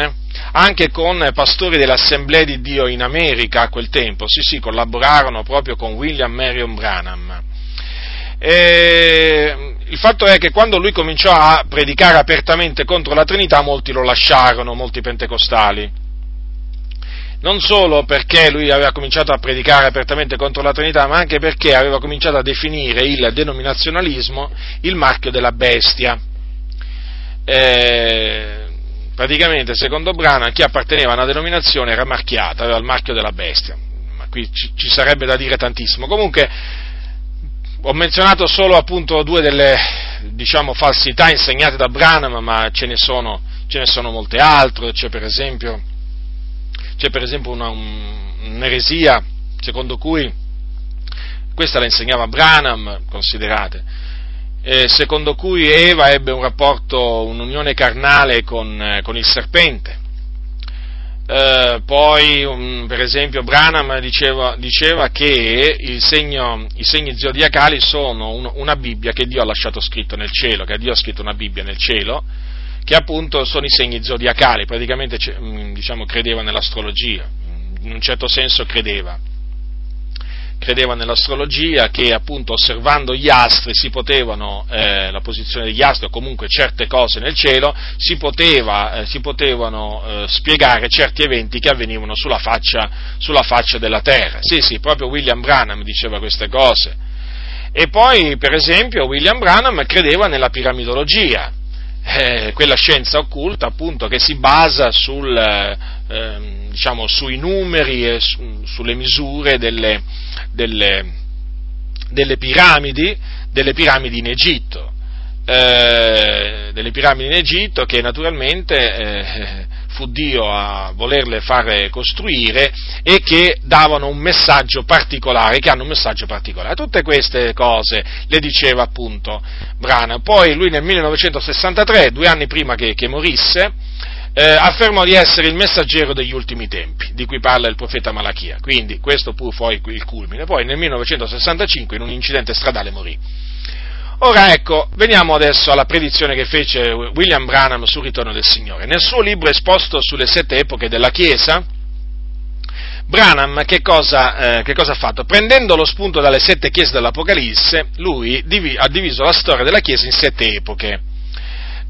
anche con pastori dell'Assemblea di Dio in America a quel tempo, sì, collaborarono proprio con William Marion Branham. E il fatto è che quando lui cominciò a predicare apertamente contro la Trinità, molti lo lasciarono, molti pentecostali. Non solo perché lui aveva cominciato a predicare apertamente contro la Trinità, ma anche perché aveva cominciato a definire il denominazionalismo il marchio della bestia. Praticamente, secondo Branham, chi apparteneva a una denominazione era marchiata, aveva il marchio della bestia. Ma qui ci sarebbe da dire tantissimo. Comunque, ho menzionato solo appunto due delle, diciamo, falsità insegnate da Branham, ma ce ne sono molte altre. C'è per esempio un'eresia secondo cui, questa la insegnava Branham, considerate, secondo cui Eva ebbe un rapporto, un'unione carnale con il serpente. Poi, per esempio, Branham diceva che i segni zodiacali sono una Bibbia che Dio ha lasciato scritto nel cielo, che Dio ha scritto una Bibbia nel cielo, che appunto sono i segni zodiacali. Praticamente, diciamo, credeva nell'astrologia, in un certo senso credeva nell'astrologia, che appunto osservando gli astri si potevano, la posizione degli astri o comunque certe cose nel cielo, si potevano spiegare certi eventi che avvenivano sulla faccia della terra. Sì, proprio William Branham diceva queste cose. E poi, per esempio, William Branham credeva nella piramidologia, quella scienza occulta appunto che si basa sui numeri e sulle misure delle piramidi in Egitto, che naturalmente fu Dio a volerle fare costruire, e che davano un messaggio particolare, che hanno un messaggio particolare. Tutte queste cose le diceva appunto Branham. Poi lui nel 1963, 2 anni prima che morisse, affermò di essere il messaggero degli ultimi tempi, di cui parla il profeta Malachia. Quindi questo fu il culmine. Poi nel 1965 in un incidente stradale morì. Ora ecco, veniamo adesso alla predizione che fece William Branham sul ritorno del Signore. Nel suo libro esposto sulle 7 epoche della Chiesa, Branham che cosa ha fatto? Prendendo lo spunto dalle 7 chiese dell'Apocalisse, lui ha diviso la storia della Chiesa in 7 epoche.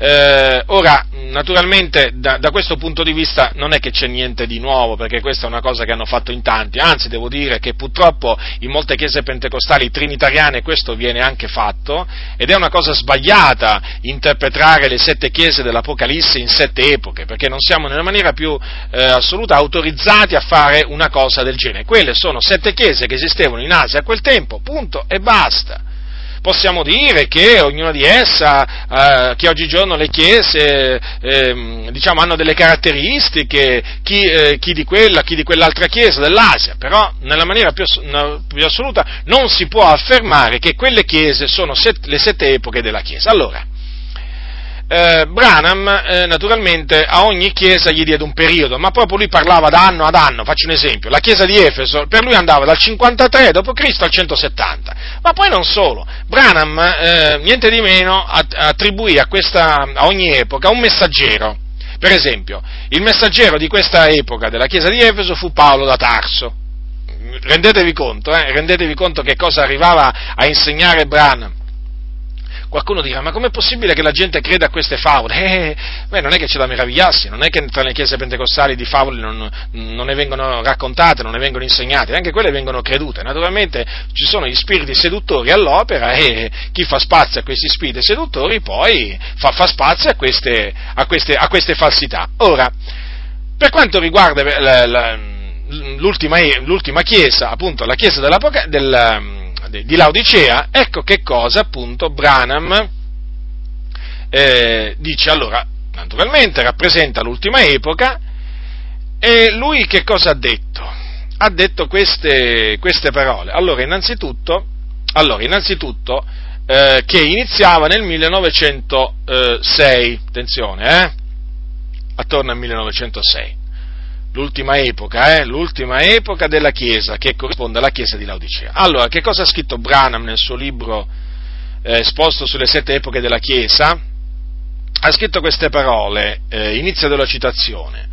Ora, naturalmente, da questo punto di vista non è che c'è niente di nuovo, perché questa è una cosa che hanno fatto in tanti, anzi devo dire che purtroppo in molte chiese pentecostali trinitariane questo viene anche fatto, ed è una cosa sbagliata interpretare le 7 chiese dell'Apocalisse in 7 epoche, perché non siamo nella maniera più assoluta autorizzati a fare una cosa del genere. Quelle sono 7 chiese che esistevano in Asia a quel tempo, punto e basta. Possiamo dire che ognuna di essa, che oggigiorno le chiese, diciamo, hanno delle caratteristiche, chi di quella, chi di quell'altra chiesa dell'Asia, però nella maniera più assoluta non si può affermare che quelle chiese sono le 7 epoche della Chiesa. Allora, Branham naturalmente a ogni chiesa gli diede un periodo, ma proprio lui parlava da anno ad anno. Faccio un esempio: la chiesa di Efeso per lui andava dal 53 d.C. al 170, ma poi non solo. Branham niente di meno attribuì a ogni epoca un messaggero. Per esempio, il messaggero di questa epoca della chiesa di Efeso fu Paolo da Tarso. Rendetevi conto che cosa arrivava a insegnare Branham. Qualcuno dirà, ma com'è possibile che la gente creda a queste favole? Beh, non è che c'è da meravigliarsi, non è che tra le chiese pentecostali di favole non ne vengono raccontate, non ne vengono insegnate, anche quelle vengono credute. Naturalmente ci sono gli spiriti seduttori all'opera e chi fa spazio a questi spiriti seduttori poi fa spazio a queste falsità. Ora, per quanto riguarda l'ultima chiesa, appunto la chiesa di Laodicea, ecco che cosa appunto Branham dice. Allora, naturalmente rappresenta l'ultima epoca e lui che cosa ha detto? Ha detto queste parole. Allora, innanzitutto, che iniziava nel 1906, attenzione, attorno al 1906. L'ultima epoca della Chiesa, che corrisponde alla Chiesa di Laodicea. Allora, che cosa ha scritto Branham nel suo libro esposto sulle 7 epoche della Chiesa? Ha scritto queste parole, inizio della citazione.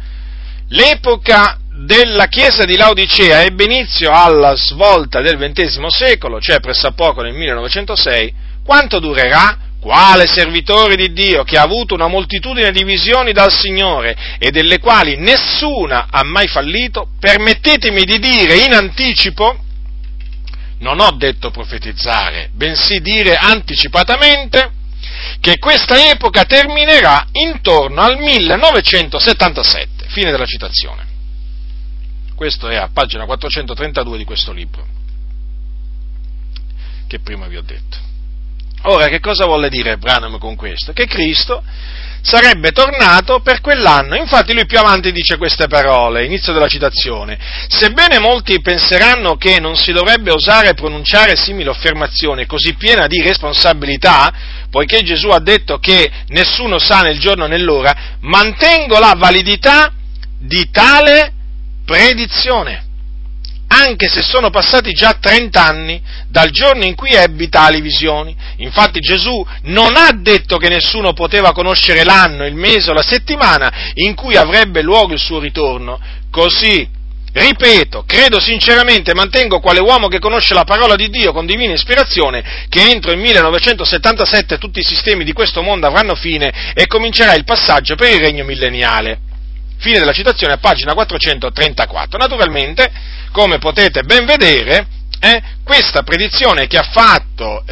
L'epoca della Chiesa di Laodicea ebbe inizio alla svolta del XX secolo, cioè pressappoco nel 1906, quanto durerà? Quale servitore di Dio che ha avuto una moltitudine di visioni dal Signore e delle quali nessuna ha mai fallito, permettetemi di dire in anticipo, non ho detto profetizzare, bensì dire anticipatamente, che questa epoca terminerà intorno al 1977. Fine della citazione. Questo è a pagina 432 di questo libro, che prima vi ho detto. Ora, che cosa vuole dire Branham con questo? Che Cristo sarebbe tornato per quell'anno. Infatti lui più avanti dice queste parole, inizio della citazione: sebbene molti penseranno che non si dovrebbe osare pronunciare simile affermazione così piena di responsabilità, poiché Gesù ha detto che nessuno sa né il giorno né l'ora, mantengo la validità di tale predizione, anche se sono passati già 30 anni dal giorno in cui ebbi tali visioni. Infatti Gesù non ha detto che nessuno poteva conoscere l'anno, il mese o la settimana in cui avrebbe luogo il suo ritorno. Così, ripeto, credo sinceramente, mantengo quale uomo che conosce la parola di Dio con divina ispirazione, che entro il 1977 tutti i sistemi di questo mondo avranno fine e comincerà il passaggio per il regno milleniale. Fine della citazione, a pagina 434. Naturalmente, come potete ben vedere, questa predizione che ha fatto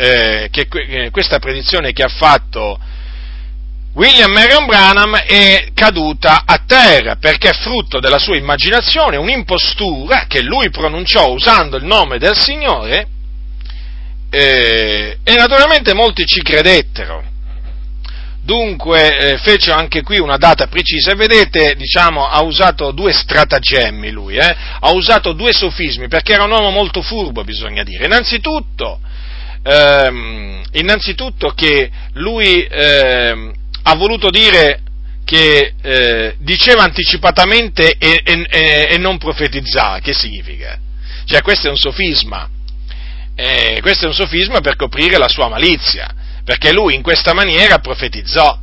William Marion Branham è caduta a terra, perché è frutto della sua immaginazione, un'impostura che lui pronunciò usando il nome del Signore, e naturalmente molti ci credettero. Dunque fece anche qui una data precisa e vedete, diciamo, ha usato 2 stratagemmi lui, ha usato 2 sofismi, perché era un uomo molto furbo, bisogna dire. Innanzitutto che lui ha voluto dire che diceva anticipatamente e non profetizzava. Che significa? Cioè, questo è un sofisma, per coprire la sua malizia, perché lui in questa maniera profetizzò,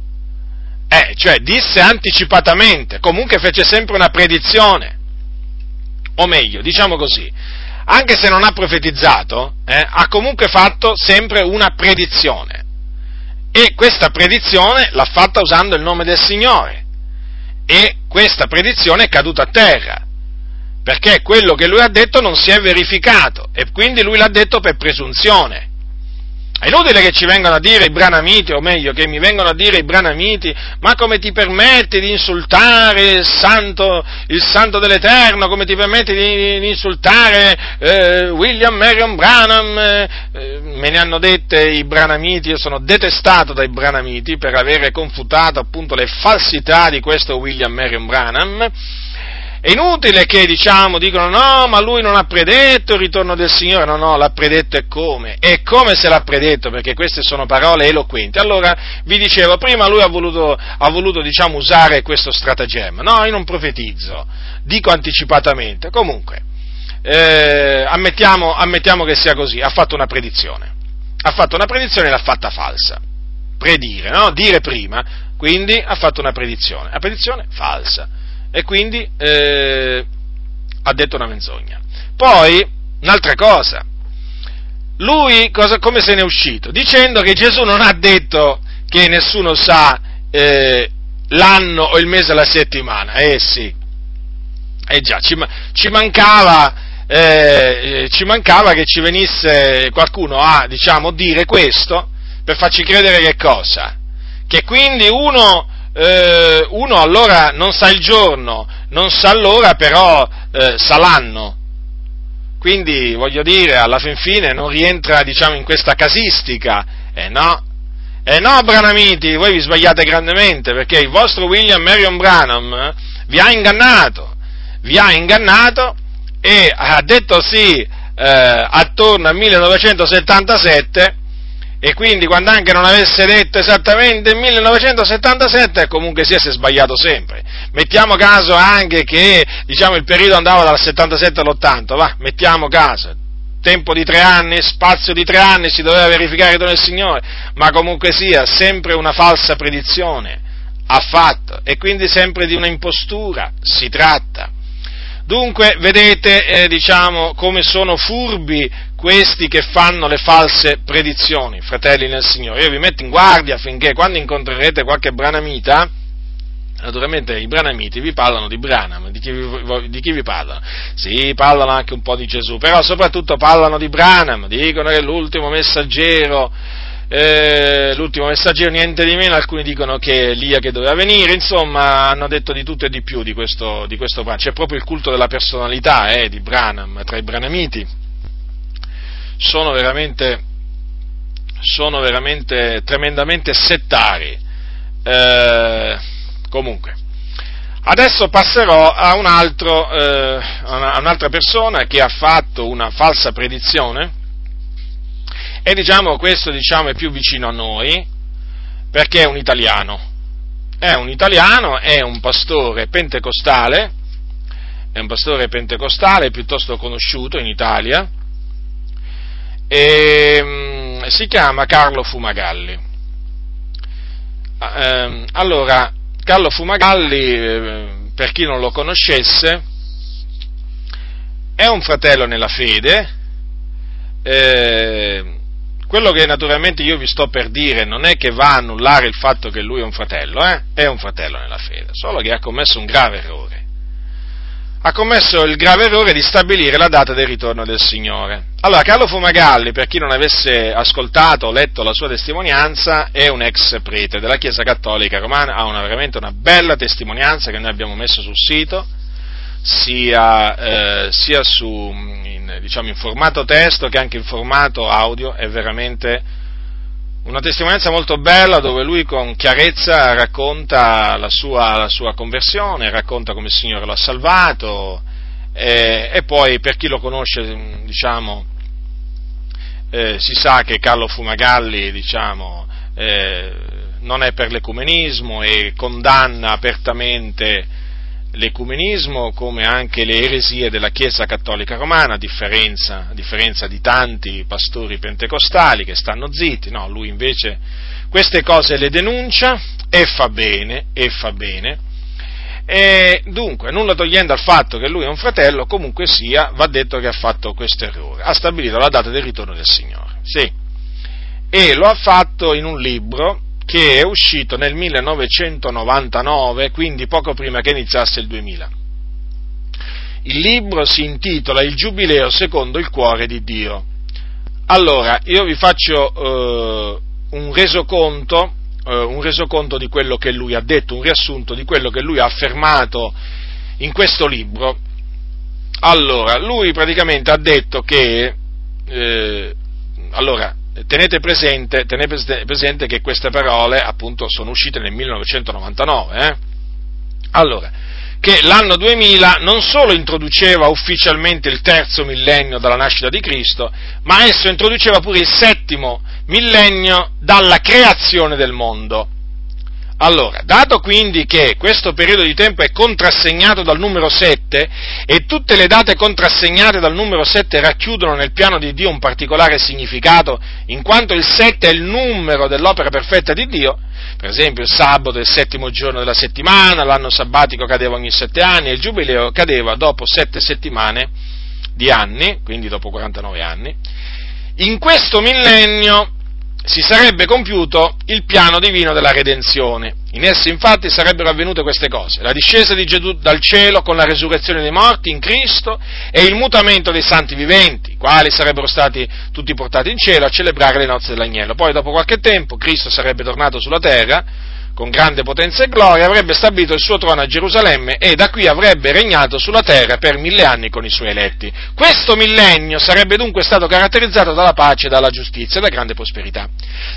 cioè disse anticipatamente, comunque fece sempre una predizione, o meglio, diciamo così, anche se non ha profetizzato, ha comunque fatto sempre una predizione, e questa predizione l'ha fatta usando il nome del Signore, e questa predizione è caduta a terra, perché quello che lui ha detto non si è verificato, e quindi lui l'ha detto per presunzione. È inutile che ci vengano a dire i branamiti, o meglio, che mi vengono a dire i branamiti, ma come ti permetti di insultare il santo dell'Eterno, come ti permetti di insultare William Marion Branham? Me ne hanno dette i branamiti, io sono detestato dai branamiti per avere confutato appunto le falsità di questo William Marion Branham. È inutile che, diciamo, dicono no, ma lui non ha predetto il ritorno del Signore. No, l'ha predetto, e come? E come se l'ha predetto, perché queste sono parole eloquenti. Allora, vi dicevo, prima lui ha voluto diciamo, usare questo stratagemma. No, io non profetizzo, dico anticipatamente. Comunque, ammettiamo che sia così, ha fatto una predizione e l'ha fatta falsa. Predire, no? Dire prima, quindi ha fatto una predizione falsa. E quindi ha detto una menzogna. Poi, un'altra cosa, lui come se n'è uscito? Dicendo che Gesù non ha detto che nessuno sa l'anno o il mese o la settimana. Sì, già, ci mancava che ci venisse qualcuno a, dire questo per farci credere che cosa? Che quindi uno allora non sa il giorno, non sa l'ora, però sa l'anno. Quindi, voglio dire, alla fin fine non rientra, in questa casistica. No, Branhamiti, voi vi sbagliate grandemente, perché il vostro William Marion Branham vi ha ingannato e ha detto sì attorno al 1977, e quindi quando anche non avesse detto esattamente il 1977, comunque si è sbagliato sempre. Mettiamo caso anche che, il periodo andava dal 77 all'80, mettiamo caso, tempo di 3 anni, spazio di 3 anni, si doveva verificare il Signore, ma comunque sia, sempre una falsa predizione ha fatto, e quindi sempre di una impostura si tratta. Dunque, vedete, come sono furbi questi che fanno le false predizioni, fratelli nel Signore. Io vi metto in guardia affinché quando incontrerete qualche branamita, naturalmente i branamiti vi parlano di Branham, di chi vi parlano? Sì, parlano anche un po' di Gesù, però soprattutto parlano di Branham, dicono che è l'ultimo messaggero, niente di meno. Alcuni dicono che è Elia che doveva venire, insomma hanno detto di tutto e di più di questo brano. C'è proprio il culto della personalità di Branham tra i branamiti. Sono veramente tremendamente settari. Comunque, adesso passerò a un'altra persona che ha fatto una falsa predizione. E questo è più vicino a noi, perché è un italiano, è un pastore pentecostale piuttosto conosciuto in Italia, e si chiama Carlo Fumagalli. Allora, Carlo Fumagalli, per chi non lo conoscesse, è un fratello nella fede. Quello che naturalmente io vi sto per dire non è che va a annullare il fatto che lui è un fratello, è un fratello nella fede, solo che ha commesso un grave errore. Ha commesso il grave errore di stabilire la data del ritorno del Signore. Allora, Carlo Fumagalli, per chi non avesse ascoltato o letto la sua testimonianza, è un ex prete della Chiesa Cattolica Romana, ha veramente una bella testimonianza che noi abbiamo messo sul sito, sia su... in formato testo che anche in formato audio. È veramente una testimonianza molto bella, dove lui con chiarezza racconta la sua conversione, racconta come il Signore lo ha salvato, e poi per chi lo conosce si sa che Carlo Fumagalli non è per l'ecumenismo e condanna apertamente l'ecumenismo, come anche le eresie della Chiesa Cattolica Romana, a differenza di tanti pastori pentecostali che stanno zitti. No, lui invece queste cose le denuncia e fa bene. E dunque, nulla togliendo al fatto che lui è un fratello, comunque sia, va detto che ha fatto questo errore. Ha stabilito la data del ritorno del Signore, sì, e lo ha fatto in un libro che è uscito nel 1999, quindi poco prima che iniziasse il 2000. Il libro si intitola Il giubileo secondo il cuore di Dio. Allora, io vi faccio un resoconto di quello che lui ha detto, un riassunto di quello che lui ha affermato in questo libro. Allora, lui praticamente ha detto che... Tenete presente che queste parole appunto sono uscite nel 1999, Allora, che l'anno 2000 non solo introduceva ufficialmente il 3° millennio dalla nascita di Cristo, ma esso introduceva pure il 7° millennio dalla creazione del mondo. Allora, dato quindi che questo periodo di tempo è contrassegnato dal numero 7 e tutte le date contrassegnate dal numero 7 racchiudono nel piano di Dio un particolare significato, in quanto il 7 è il numero dell'opera perfetta di Dio, per esempio il sabato è il 7° giorno della settimana, l'anno sabbatico cadeva ogni 7 anni e il giubileo cadeva dopo 7 settimane di anni, quindi dopo 49 anni, in questo millennio si sarebbe compiuto il piano divino della redenzione. In esso infatti sarebbero avvenute queste cose: la discesa di Gesù dal cielo con la resurrezione dei morti in Cristo e il mutamento dei santi viventi, i quali sarebbero stati tutti portati in cielo a celebrare le nozze dell'agnello. Poi dopo qualche tempo Cristo sarebbe tornato sulla terra con grande potenza e gloria, avrebbe stabilito il suo trono a Gerusalemme e da qui avrebbe regnato sulla terra per 1000 anni con i suoi eletti. Questo millennio sarebbe dunque stato caratterizzato dalla pace, dalla giustizia e da grande prosperità.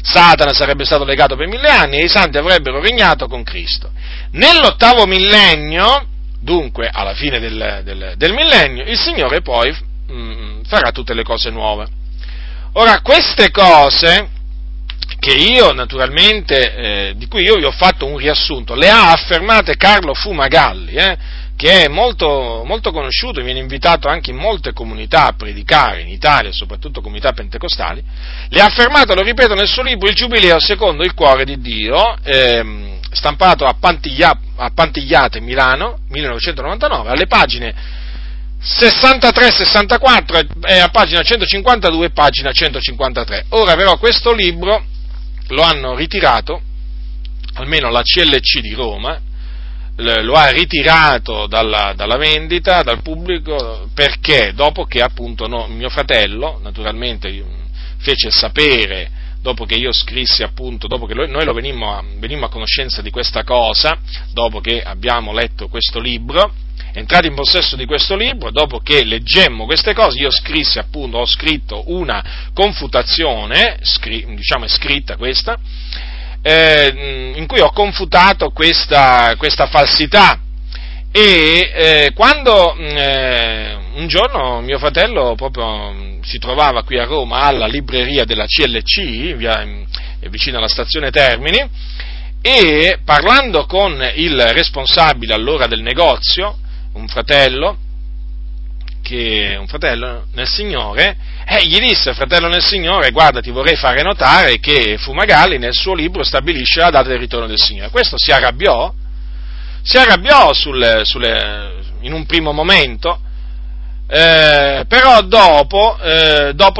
Satana sarebbe stato legato per 1000 anni e i santi avrebbero regnato con Cristo. Nell'ottavo millennio, dunque alla fine del millennio, il Signore poi farà tutte le cose nuove. Ora, queste cose che io naturalmente, di cui io vi ho fatto un riassunto, le ha affermate Carlo Fumagalli, che è molto, molto conosciuto e viene invitato anche in molte comunità a predicare, in Italia, soprattutto comunità pentecostali, le ha affermate, lo ripeto, nel suo libro Il giubileo secondo il cuore di Dio, stampato a Pantigliate, Milano, 1999, alle pagine 63-64 e a pagina 152 e pagina 153. Ora però questo libro lo hanno ritirato, almeno la CLC di Roma lo ha ritirato dalla vendita, dal pubblico, perché dopo che appunto mio fratello naturalmente fece sapere, dopo che io scrissi appunto, dopo che noi lo venimmo a conoscenza di questa cosa, dopo che abbiamo letto questo libro, entrati in possesso di questo libro, dopo che leggemmo queste cose, io scrissi appunto, ho scritto una confutazione, diciamo è scritta questa, in cui ho confutato questa falsità. E quando un giorno mio fratello proprio si trovava qui a Roma alla libreria della CLC, vicino alla stazione Termini, e parlando con il responsabile allora del negozio, un fratello nel Signore, gli disse: fratello nel Signore, guarda, ti vorrei fare notare che Fumagalli nel suo libro stabilisce la data del ritorno del Signore. Questo si arrabbiò in un primo momento, però dopo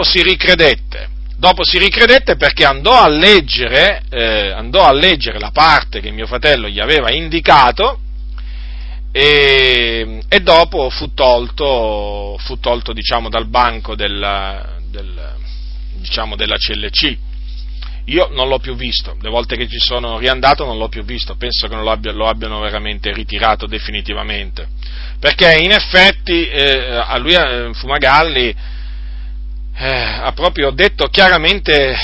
si ricredette. Dopo si ricredette perché andò a leggere la parte che mio fratello gli aveva indicato e dopo fu tolto diciamo dal banco della CLC. Io non l'ho più visto, le volte che ci sono riandato non l'ho più visto, penso che lo abbiano veramente ritirato definitivamente, perché in effetti a lui Fumagalli ha proprio detto chiaramente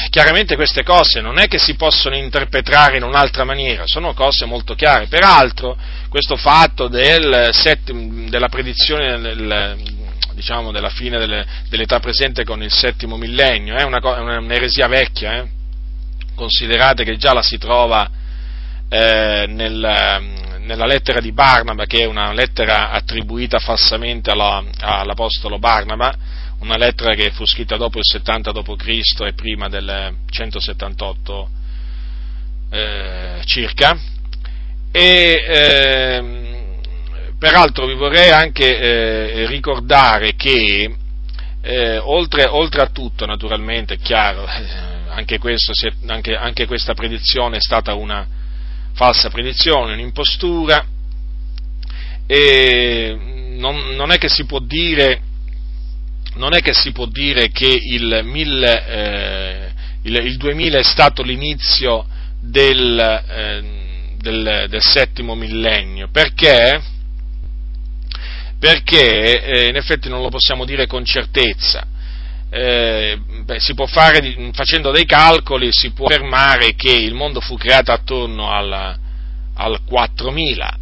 queste cose, non è che si possono interpretare in un'altra maniera, sono cose molto chiare. Peraltro questo fatto della predizione diciamo della fine dell'età presente con il settimo millennio è un'eresia vecchia, Considerate che già la si trova nella lettera di Barnaba, che è una lettera attribuita falsamente all'apostolo Barnaba, una lettera che fu scritta dopo il 70 d.C. e prima del 178 circa. Peraltro vi vorrei anche ricordare che oltre a tutto, naturalmente, è chiaro, anche questa predizione è stata una falsa predizione, un'impostura, e non è che si può dire che il 2000 è stato l'inizio del settimo millennio, perché in effetti non lo possiamo dire con certezza. Si può fare, facendo dei calcoli, si può affermare che il mondo fu creato attorno al 4000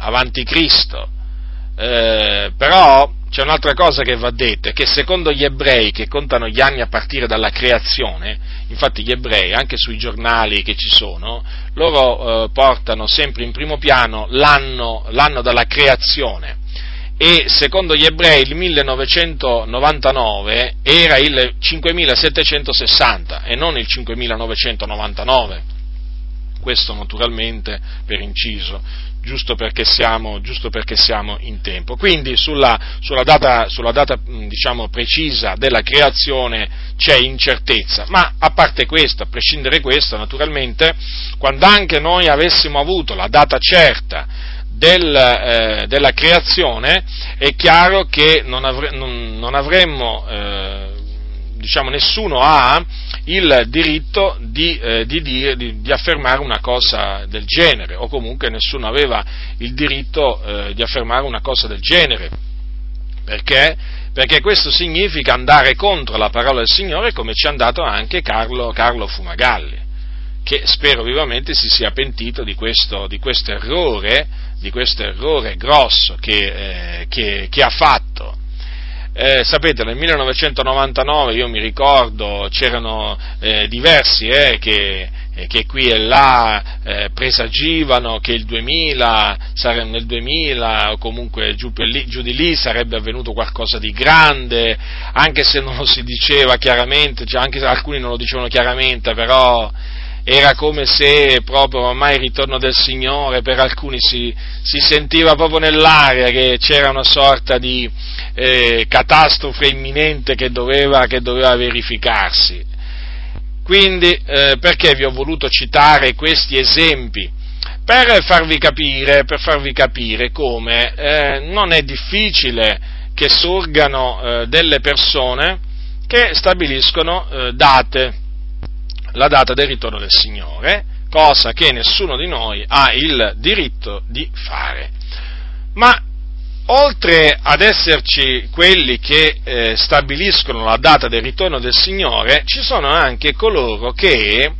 avanti Cristo, però c'è un'altra cosa che va detta, che secondo gli ebrei, che contano gli anni a partire dalla creazione, infatti gli ebrei, anche sui giornali che ci sono, loro portano sempre in primo piano l'anno dalla creazione. E secondo gli ebrei il 1999 era il 5760 e non il 5999. questo naturalmente per inciso, giusto perché siamo in tempo. Quindi sulla data diciamo precisa della creazione c'è incertezza, ma a parte questo, a prescindere questo, naturalmente quando anche noi avessimo avuto la data certa della creazione, è chiaro che non avremmo diciamo, nessuno ha il diritto di affermare una cosa del genere, o comunque nessuno aveva il diritto di affermare una cosa del genere. Perché questo significa andare contro la parola del Signore, come ci è andato anche Carlo Fumagalli, che spero vivamente si sia pentito di questo errore grosso che ha fatto. Sapete, nel 1999 io mi ricordo c'erano diversi che qui e là presagivano che nel 2000 o comunque giù di lì sarebbe avvenuto qualcosa di grande, anche se non lo si diceva chiaramente, cioè anche se alcuni non lo dicevano chiaramente, però era come se proprio ormai il ritorno del Signore per alcuni si sentiva proprio nell'aria, che c'era una sorta di catastrofe imminente che doveva verificarsi. Quindi perché vi ho voluto citare questi esempi? Per farvi capire come non è difficile che sorgano delle persone che stabiliscono date, la data del ritorno del Signore, cosa che nessuno di noi ha il diritto di fare. Ma oltre ad esserci quelli che stabiliscono la data del ritorno del Signore, ci sono anche coloro che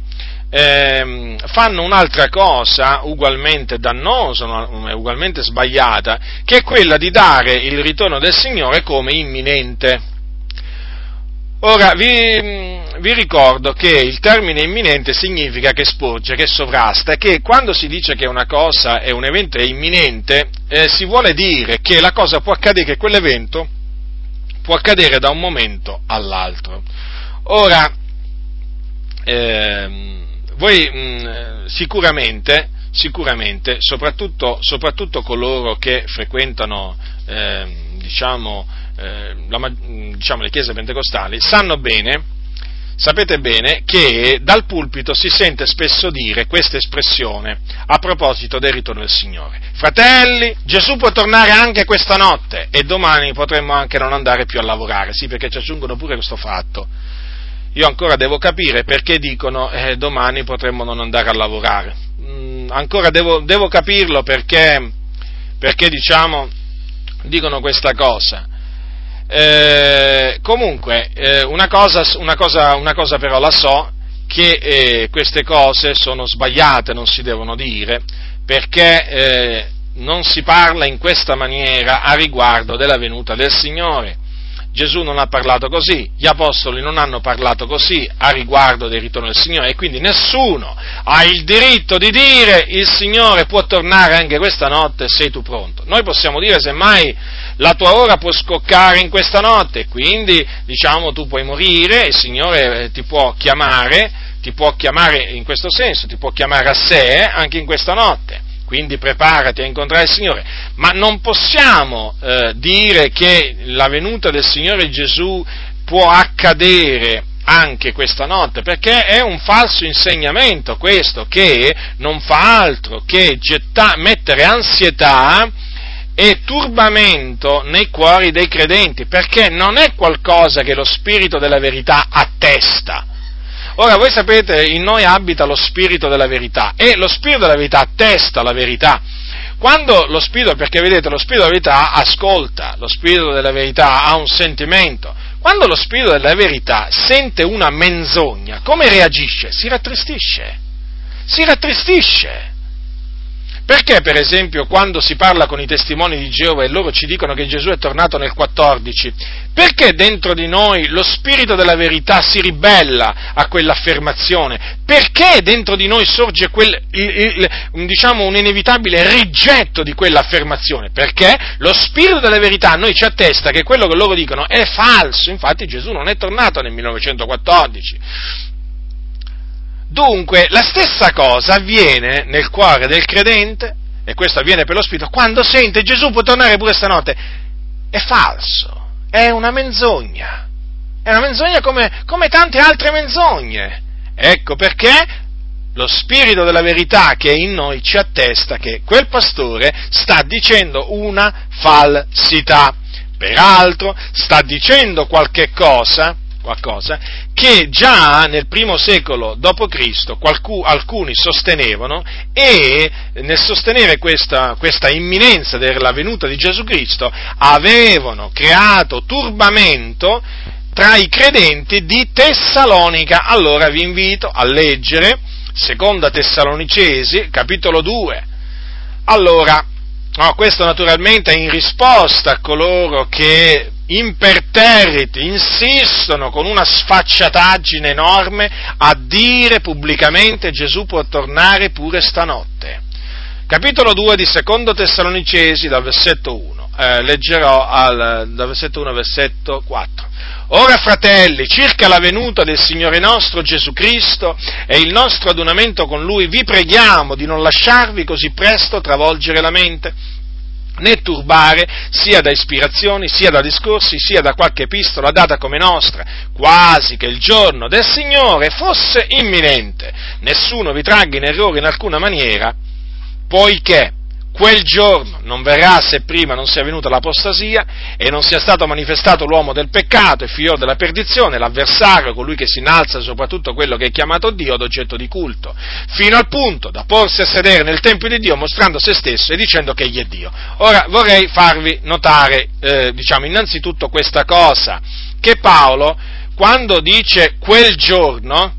fanno un'altra cosa ugualmente dannosa, ugualmente sbagliata, che è quella di dare il ritorno del Signore come imminente. Ora, vi ricordo che il termine imminente significa che sporge, che sovrasta, che quando si dice che una cosa è un evento è imminente, si vuole dire che la cosa può accadere, che quell'evento può accadere da un momento all'altro. Ora, voi sicuramente, soprattutto coloro che frequentano, diciamo le chiese pentecostali, sapete bene che dal pulpito si sente spesso dire questa espressione a proposito del ritorno del Signore: fratelli, Gesù può tornare anche questa notte e domani potremmo anche non andare più a lavorare. Sì, perché ci aggiungono pure questo fatto. Io ancora devo capire perché dicono domani potremmo non andare a lavorare. Ancora devo capirlo perché diciamo dicono questa cosa. Comunque una cosa però la so, che queste cose sono sbagliate, non si devono dire, perché non si parla in questa maniera a riguardo della venuta del Signore. Gesù non ha parlato così, gli apostoli non hanno parlato così a riguardo del ritorno del Signore, e quindi nessuno ha il diritto di dire il Signore può tornare anche questa notte, sei tu pronto. Noi possiamo dire semmai la tua ora può scoccare in questa notte, quindi diciamo tu puoi morire, il Signore ti può chiamare in questo senso, ti può chiamare a sé anche in questa notte. Quindi preparati a incontrare il Signore, ma non possiamo dire che la venuta del Signore Gesù può accadere anche questa notte, perché è un falso insegnamento questo, che non fa altro che mettere ansietà e turbamento nei cuori dei credenti, perché non è qualcosa che lo Spirito della verità attesta. Ora, voi sapete, in noi abita lo Spirito della verità, e lo Spirito della verità attesta la verità. Quando lo Spirito, perché vedete, lo Spirito della verità ascolta, lo Spirito della verità ha un sentimento. Quando lo Spirito della verità sente una menzogna, come reagisce? Si rattristisce. Perché, per esempio, quando si parla con i testimoni di Geova e loro ci dicono che Gesù è tornato nel 14, perché dentro di noi lo Spirito della verità si ribella a quell'affermazione? Perché dentro di noi sorge un inevitabile rigetto di quell'affermazione? Perché lo Spirito della verità a noi ci attesta che quello che loro dicono è falso. Infatti Gesù non è tornato nel 1914. Dunque, la stessa cosa avviene nel cuore del credente, e questo avviene per lo Spirito, quando sente Gesù può tornare pure stanotte. È falso, è una menzogna come tante altre menzogne. Ecco perché lo Spirito della verità che è in noi ci attesta che quel pastore sta dicendo una falsità. Peraltro sta dicendo qualcosa che già nel primo secolo d.C. alcuni sostenevano, e nel sostenere questa imminenza della venuta di Gesù Cristo avevano creato turbamento tra i credenti di Tessalonica. Allora vi invito a leggere Seconda Tessalonicesi, capitolo 2. Allora, questo naturalmente è in risposta a coloro che imperterriti insistono con una sfacciataggine enorme a dire pubblicamente Gesù può tornare pure stanotte. Capitolo 2 di Secondo Tessalonicesi, dal versetto 1, leggerò dal versetto 1 al versetto 4. Ora, fratelli, circa la venuta del Signore nostro Gesù Cristo e il nostro adunamento con Lui, vi preghiamo di non lasciarvi così presto travolgere la mente, né turbare sia da ispirazioni, sia da discorsi, sia da qualche epistola data come nostra, quasi che il giorno del Signore fosse imminente. Nessuno vi tragga in errore in alcuna maniera, poiché quel giorno non verrà se prima non sia venuta l'apostasia e non sia stato manifestato l'uomo del peccato, il figlio della perdizione, l'avversario, colui che si innalza soprattutto quello che è chiamato Dio ad oggetto di culto, fino al punto da porsi a sedere nel tempio di Dio mostrando se stesso e dicendo che egli è Dio. Ora vorrei farvi notare, innanzitutto questa cosa, che Paolo, quando dice quel giorno,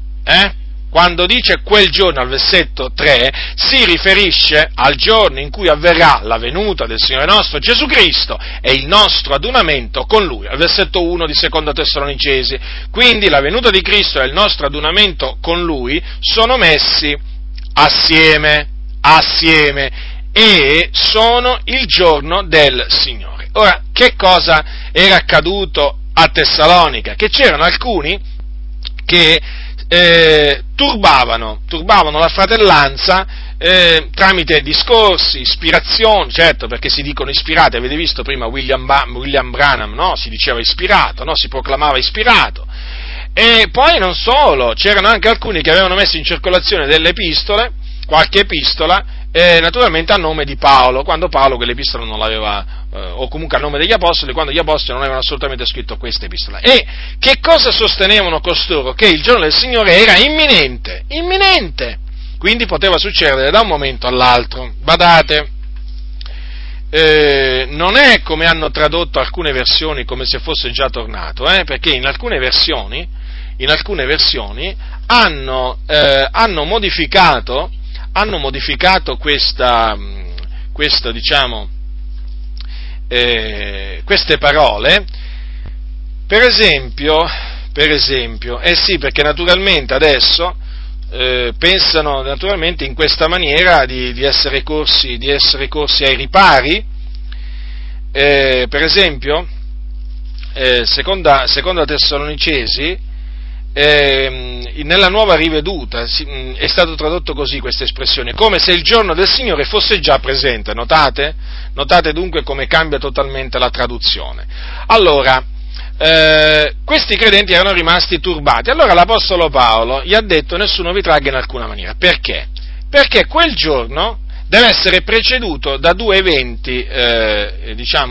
quando dice quel giorno al versetto 3, si riferisce al giorno in cui avverrà la venuta del Signore nostro Gesù Cristo e il nostro adunamento con Lui, al versetto 1 di Seconda Tessalonicesi. Quindi la venuta di Cristo e il nostro adunamento con Lui sono messi assieme, e sono il giorno del Signore. Ora, che cosa era accaduto a Tessalonica? Che c'erano alcuni che turbavano la fratellanza tramite discorsi, ispirazioni, certo, perché si dicono ispirati. Avete visto prima William Branham, no? Si diceva ispirato, no? Si proclamava ispirato. E poi non solo, c'erano anche alcuni che avevano messo in circolazione delle epistole, qualche epistola, naturalmente a nome di Paolo, quando Paolo quell'epistola non l'aveva, o comunque a nome degli apostoli, quando gli apostoli non avevano assolutamente scritto questa epistola. E che cosa sostenevano costoro? Che il giorno del Signore era imminente, quindi poteva succedere da un momento all'altro. Badate, non è come hanno tradotto alcune versioni, come se fosse già tornato, perché in alcune versioni hanno modificato questa diciamo, queste parole, per esempio, sì, perché naturalmente adesso pensano naturalmente in questa maniera di essere corsi ai ripari. Per esempio, seconda Tessalonicesi, nella nuova riveduta è stato tradotto così questa espressione, come se il giorno del Signore fosse già presente. Notate dunque come cambia totalmente la traduzione. Allora, questi credenti erano rimasti turbati. Allora l'apostolo Paolo gli ha detto: nessuno vi tragga in alcuna maniera. Perché? Perché quel giorno deve essere preceduto da due eventi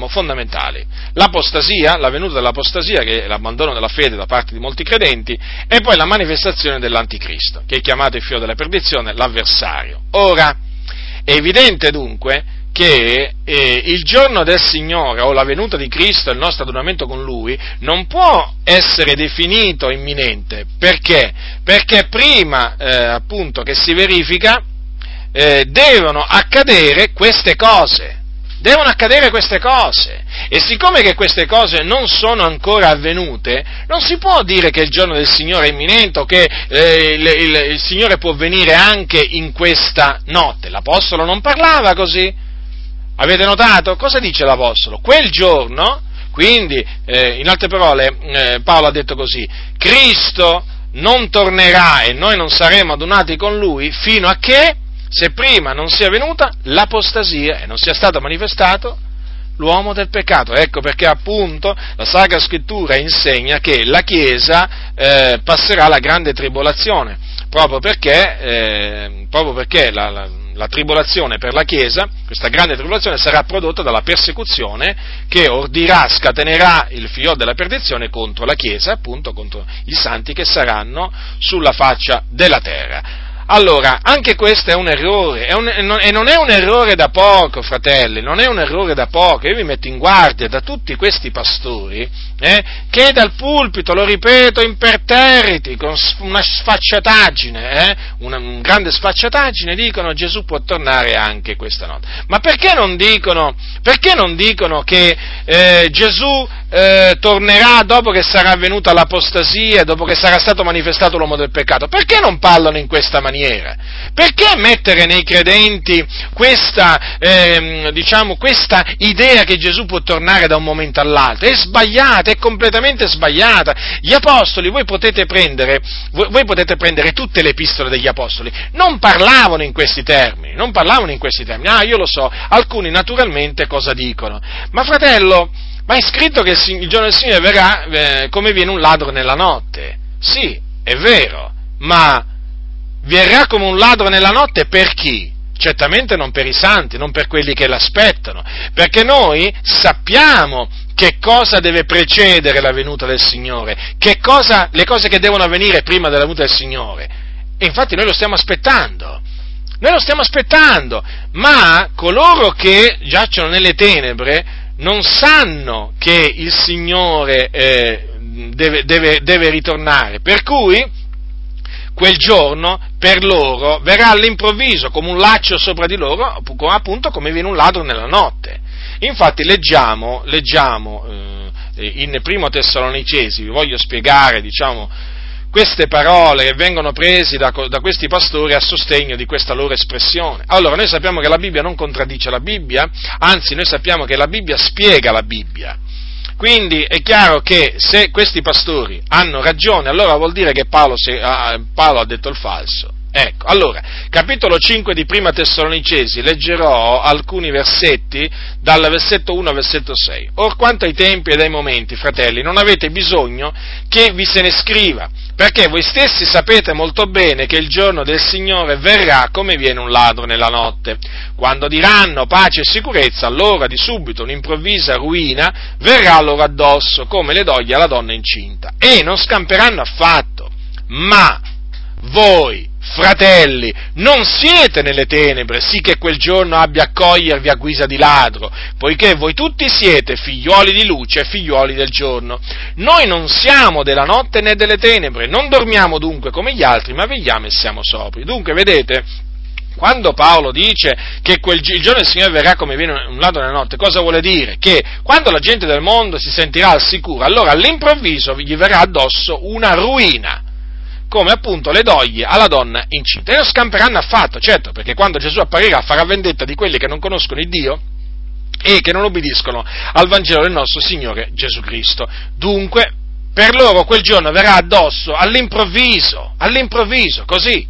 fondamentali: l'apostasia, la venuta dell'apostasia, che è l'abbandono della fede da parte di molti credenti, e poi la manifestazione dell'anticristo, che è chiamato il figlio della perdizione, l'avversario. Ora, è evidente dunque che il giorno del Signore, o la venuta di Cristo e il nostro adunamento con Lui, non può essere definito imminente. Perché? Perché prima appunto che si verifica, devono accadere queste cose, e siccome che queste cose non sono ancora avvenute, non si può dire che il giorno del Signore è imminente, o che il Signore può venire anche in questa notte. L'apostolo non parlava così. Avete notato? Cosa dice l'apostolo? Quel giorno, quindi, in altre parole, Paolo ha detto così: Cristo non tornerà e noi non saremo adunati con lui fino a che, se prima non sia venuta l'apostasia e non sia stato manifestato l'uomo del peccato. Ecco perché appunto la Sacra Scrittura insegna che la Chiesa passerà la grande tribolazione, proprio perché la tribolazione per la Chiesa, questa grande tribolazione sarà prodotta dalla persecuzione che ordirà, scatenerà il figlio della perdizione contro la Chiesa, appunto contro i santi che saranno sulla faccia della terra. Allora, anche questo è un errore, e non è un errore da poco, fratelli, non è un errore da poco. Io vi metto in guardia da tutti questi pastori che dal pulpito, lo ripeto, imperterriti, con una sfacciataggine, una grande sfacciataggine, dicono: Gesù può tornare anche questa notte. Ma perché non dicono che Gesù tornerà dopo che sarà venuta l'apostasia, dopo che sarà stato manifestato l'uomo del peccato? Perché non parlano in questa maniera? Perché mettere nei credenti questa idea che Gesù può tornare da un momento all'altro? È sbagliata, è completamente sbagliata. Gli apostoli, voi potete prendere tutte le epistole degli apostoli, non parlavano in questi termini. Ah, io lo so, alcuni naturalmente cosa dicono? Ma fratello, ma è scritto che il giorno del Signore verrà come viene un ladro nella notte. Sì, è vero, ma verrà come un ladro nella notte per chi? Certamente non per i santi, non per quelli che l'aspettano, perché noi sappiamo che cosa deve precedere la venuta del Signore, le cose che devono avvenire prima della venuta del Signore. E infatti noi lo stiamo aspettando, ma coloro che giacciono nelle tenebre non sanno che il Signore deve ritornare, per cui quel giorno per loro verrà all'improvviso come un laccio sopra di loro, appunto come viene un ladro nella notte. Infatti leggiamo in Primo Tessalonicesi, vi voglio spiegare, queste parole che vengono prese da questi pastori a sostegno di questa loro espressione. Allora, noi sappiamo che la Bibbia non contraddice la Bibbia, anzi noi sappiamo che la Bibbia spiega la Bibbia. Quindi è chiaro che se questi pastori hanno ragione, allora vuol dire che Paolo ha detto il falso. Ecco, allora, capitolo 5 di Prima Tessalonicesi, leggerò alcuni versetti dal versetto 1 al versetto 6. Or quanto ai tempi ed ai momenti, fratelli, non avete bisogno che vi se ne scriva, perché voi stessi sapete molto bene che il giorno del Signore verrà come viene un ladro nella notte. Quando diranno pace e sicurezza, allora di subito un'improvvisa ruina verrà loro addosso, come le doglie alla donna incinta, e non scamperanno affatto. Ma voi, fratelli, non siete nelle tenebre, sì che quel giorno abbia a cogliervi a guisa di ladro, poiché voi tutti siete figliuoli di luce e figliuoli del giorno. Noi non siamo della notte né delle tenebre, non dormiamo dunque come gli altri, ma vegliamo e siamo sobri. Dunque, vedete, quando Paolo dice che il giorno del Signore verrà come viene un ladro nella notte, cosa vuole dire? Che quando la gente del mondo si sentirà al sicuro, allora all'improvviso gli verrà addosso una ruina, come appunto le doglie alla donna incinta, e non scamperanno affatto, certo, perché quando Gesù apparirà farà vendetta di quelli che non conoscono il Dio e che non obbediscono al Vangelo del nostro Signore Gesù Cristo. Dunque, per loro quel giorno verrà addosso all'improvviso, così,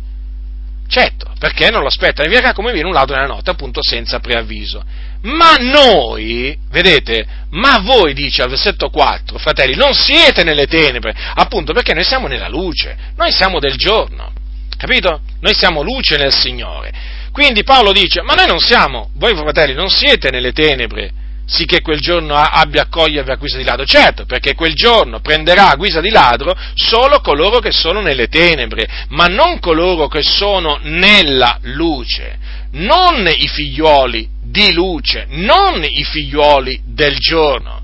certo, perché non lo aspettano, e verrà come viene un ladro nella notte, appunto senza preavviso. Ma noi, vedete, ma voi, dice al versetto 4, fratelli, non siete nelle tenebre, appunto perché noi siamo nella luce, noi siamo del giorno, capito? Noi siamo luce nel Signore. Quindi Paolo dice, ma noi non siamo, voi fratelli non siete nelle tenebre, sì che quel giorno abbia a cogliervi a guisa di ladro, certo, perché quel giorno prenderà a guisa di ladro solo coloro che sono nelle tenebre, ma non coloro che sono nella luce, non i figlioli di luce, non i figlioli del giorno.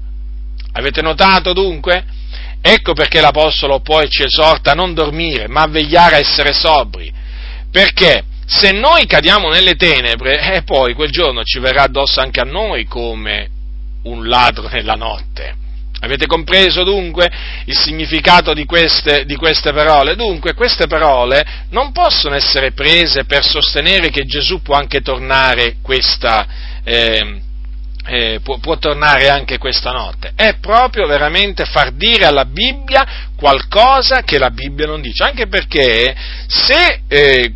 Avete notato dunque? Ecco perché l'Apostolo poi ci esorta a non dormire, ma a vegliare, a essere sobri, perché se noi cadiamo nelle tenebre, poi quel giorno ci verrà addosso anche a noi come un ladro nella notte. Avete compreso dunque il significato di queste parole? Dunque, queste parole non possono essere prese per sostenere che Gesù può anche tornare può tornare anche questa notte, è proprio veramente far dire alla Bibbia qualcosa che la Bibbia non dice, anche perché se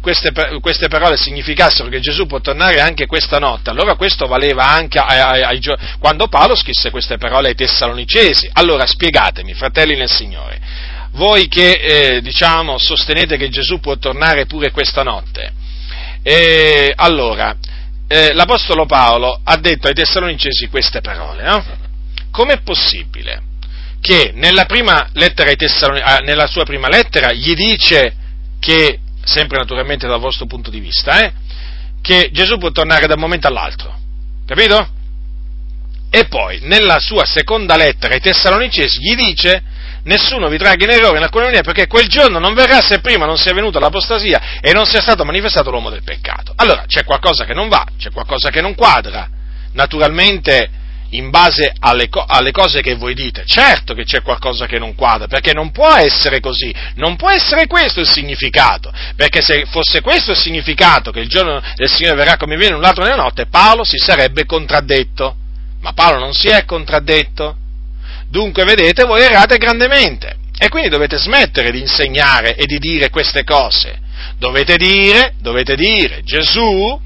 queste parole significassero che Gesù può tornare anche questa notte, allora questo valeva anche quando Paolo scrisse queste parole ai Tessalonicesi. Allora spiegatemi, fratelli nel Signore, voi che sostenete che Gesù può tornare pure questa notte, allora l'Apostolo Paolo ha detto ai Tessalonicesi queste parole, no? Com'è possibile che nella sua prima lettera gli dice che, sempre naturalmente dal vostro punto di vista, che Gesù può tornare da un momento all'altro, capito? E poi nella sua seconda lettera ai Tessalonicesi gli dice: nessuno vi tragga in errore in alcuna maniera, perché quel giorno non verrà se prima non sia venuta l'apostasia e non sia stato manifestato l'uomo del peccato. Allora, c'è qualcosa che non va, c'è qualcosa che non quadra, naturalmente in base alle cose che voi dite. Certo che c'è qualcosa che non quadra, perché non può essere così, non può essere questo il significato, perché se fosse questo il significato, che il giorno del Signore verrà come viene un ladro nella notte, Paolo si sarebbe contraddetto, ma Paolo non si è contraddetto. Dunque, vedete, voi errate grandemente, e quindi dovete smettere di insegnare e di dire queste cose. Dovete dire, Gesù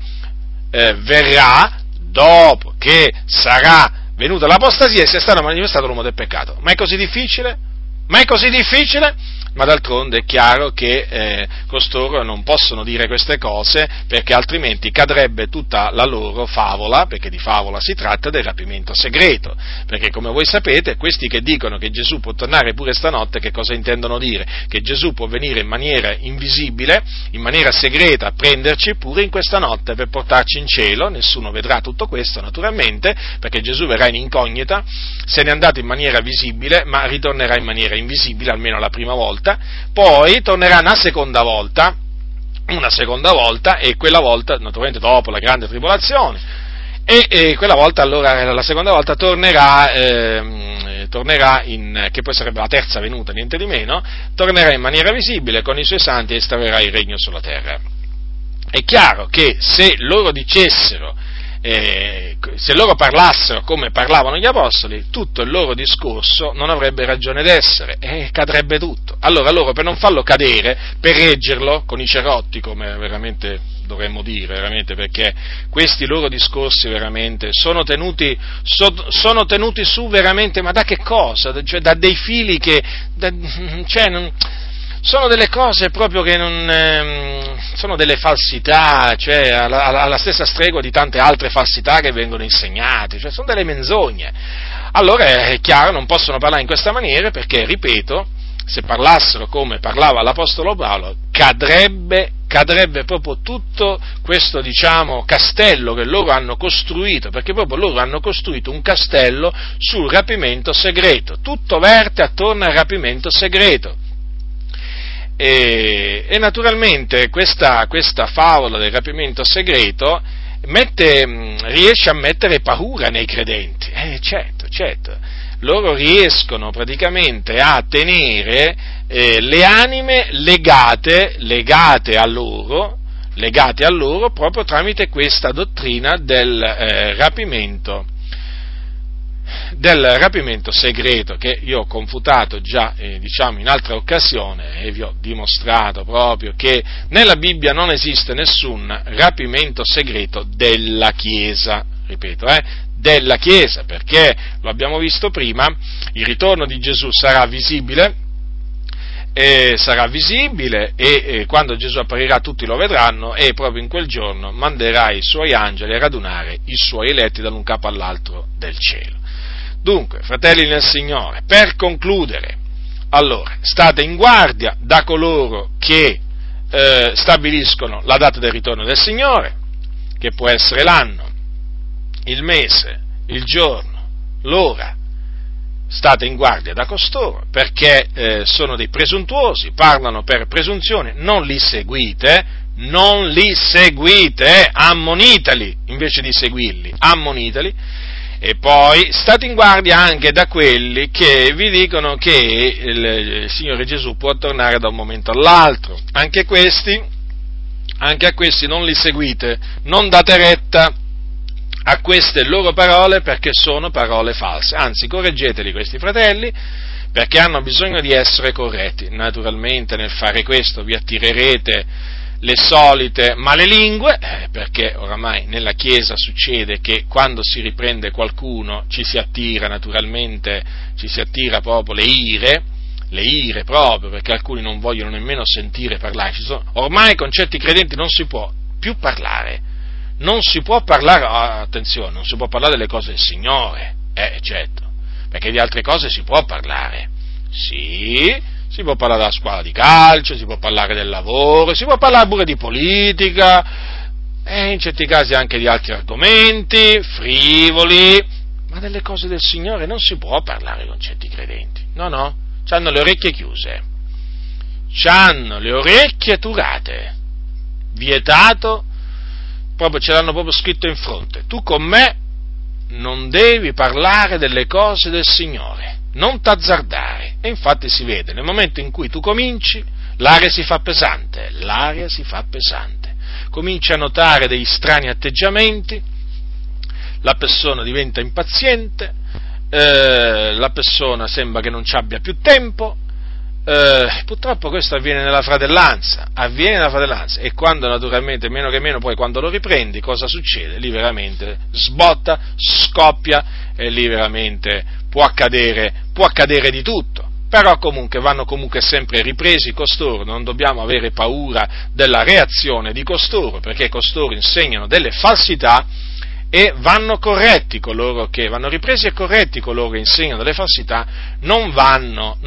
verrà dopo che sarà venuta l'apostasia e sia stato manifestato l'uomo del peccato. Ma è così difficile? Ma d'altronde è chiaro che costoro non possono dire queste cose, perché altrimenti cadrebbe tutta la loro favola, perché di favola si tratta, del rapimento segreto, perché come voi sapete questi che dicono che Gesù può tornare pure stanotte, che cosa intendono dire? Che Gesù può venire in maniera invisibile, in maniera segreta, a prenderci pure in questa notte per portarci in cielo. Nessuno vedrà tutto questo naturalmente, perché Gesù verrà in incognita, se n'è andato in maniera visibile ma ritornerà in maniera invisibile almeno la prima volta, poi tornerà una seconda volta, e quella volta naturalmente dopo la grande tribolazione, e quella volta, allora la seconda volta tornerà che poi sarebbe la terza venuta, niente di meno, tornerà in maniera visibile con i suoi santi e instaurerà il regno sulla terra. È chiaro che se loro dicessero, se loro parlassero come parlavano gli apostoli, tutto il loro discorso non avrebbe ragione d'essere e cadrebbe tutto. Allora loro, per non farlo cadere, per reggerlo con i cerotti, come veramente dovremmo dire, veramente, perché questi loro discorsi veramente sono tenuti su veramente, ma da che cosa? Cioè, da dei fili che sono delle cose proprio che non sono delle falsità, cioè alla stessa stregua di tante altre falsità che vengono insegnate, cioè sono delle menzogne. Allora è chiaro, non possono parlare in questa maniera, perché, ripeto, se parlassero come parlava l'Apostolo Paolo, cadrebbe proprio tutto questo, castello che loro hanno costruito, perché proprio loro hanno costruito un castello sul rapimento segreto, tutto verte attorno al rapimento segreto. E naturalmente questa favola del rapimento segreto riesce a mettere paura nei credenti, certo, loro riescono praticamente a tenere le anime legate a loro proprio tramite questa dottrina del rapimento segreto, che io ho confutato già in altra occasione, e vi ho dimostrato proprio che nella Bibbia non esiste nessun rapimento segreto della Chiesa, ripeto, della Chiesa, perché lo abbiamo visto prima, il ritorno di Gesù sarà visibile e quando Gesù apparirà tutti lo vedranno, e proprio in quel giorno manderà i suoi angeli a radunare i suoi eletti dall'un capo all'altro del cielo. Dunque, fratelli nel Signore, per concludere, allora, state in guardia da coloro che stabiliscono la data del ritorno del Signore, che può essere l'anno, il mese, il giorno, l'ora. State in guardia da costoro, perché sono dei presuntuosi, parlano per presunzione, non li seguite, ammonitali, invece di seguirli, ammonitali. E poi state in guardia anche da quelli che vi dicono che il Signore Gesù può tornare da un momento all'altro. Anche a questi non li seguite, non date retta, a queste loro parole, perché sono parole false. Anzi, correggeteli questi fratelli, perché hanno bisogno di essere corretti. Naturalmente nel fare questo vi attirerete le solite malelingue, perché oramai nella Chiesa succede che quando si riprende qualcuno ci si attira proprio le ire proprio, perché alcuni non vogliono nemmeno sentire parlare. Ormai con certi credenti non si può più parlare, attenzione, non si può parlare delle cose del Signore, certo, perché di altre cose si può parlare, sì. Si può parlare della squadra di calcio, si può parlare del lavoro, si può parlare pure di politica, e in certi casi anche di altri argomenti frivoli, ma delle cose del Signore non si può parlare con certi credenti. No, no, c'hanno le orecchie chiuse, c'hanno le orecchie turate, vietato, proprio ce l'hanno proprio scritto in fronte: tu con me non devi parlare delle cose del Signore. Non t'azzardare. E infatti si vede, nel momento in cui tu cominci, l'aria si fa pesante, cominci a notare degli strani atteggiamenti, la persona diventa impaziente, la persona sembra che non ci abbia più tempo, purtroppo questo avviene nella fratellanza, e quando naturalmente, meno che meno, poi quando lo riprendi, cosa succede? Lì veramente sbotta, scoppia, e lì veramente può accadere di tutto. Però comunque vanno sempre ripresi costoro, non dobbiamo avere paura della reazione di costoro, perché costoro insegnano delle falsità e vanno ripresi e corretti coloro che insegnano delle falsità, non vanno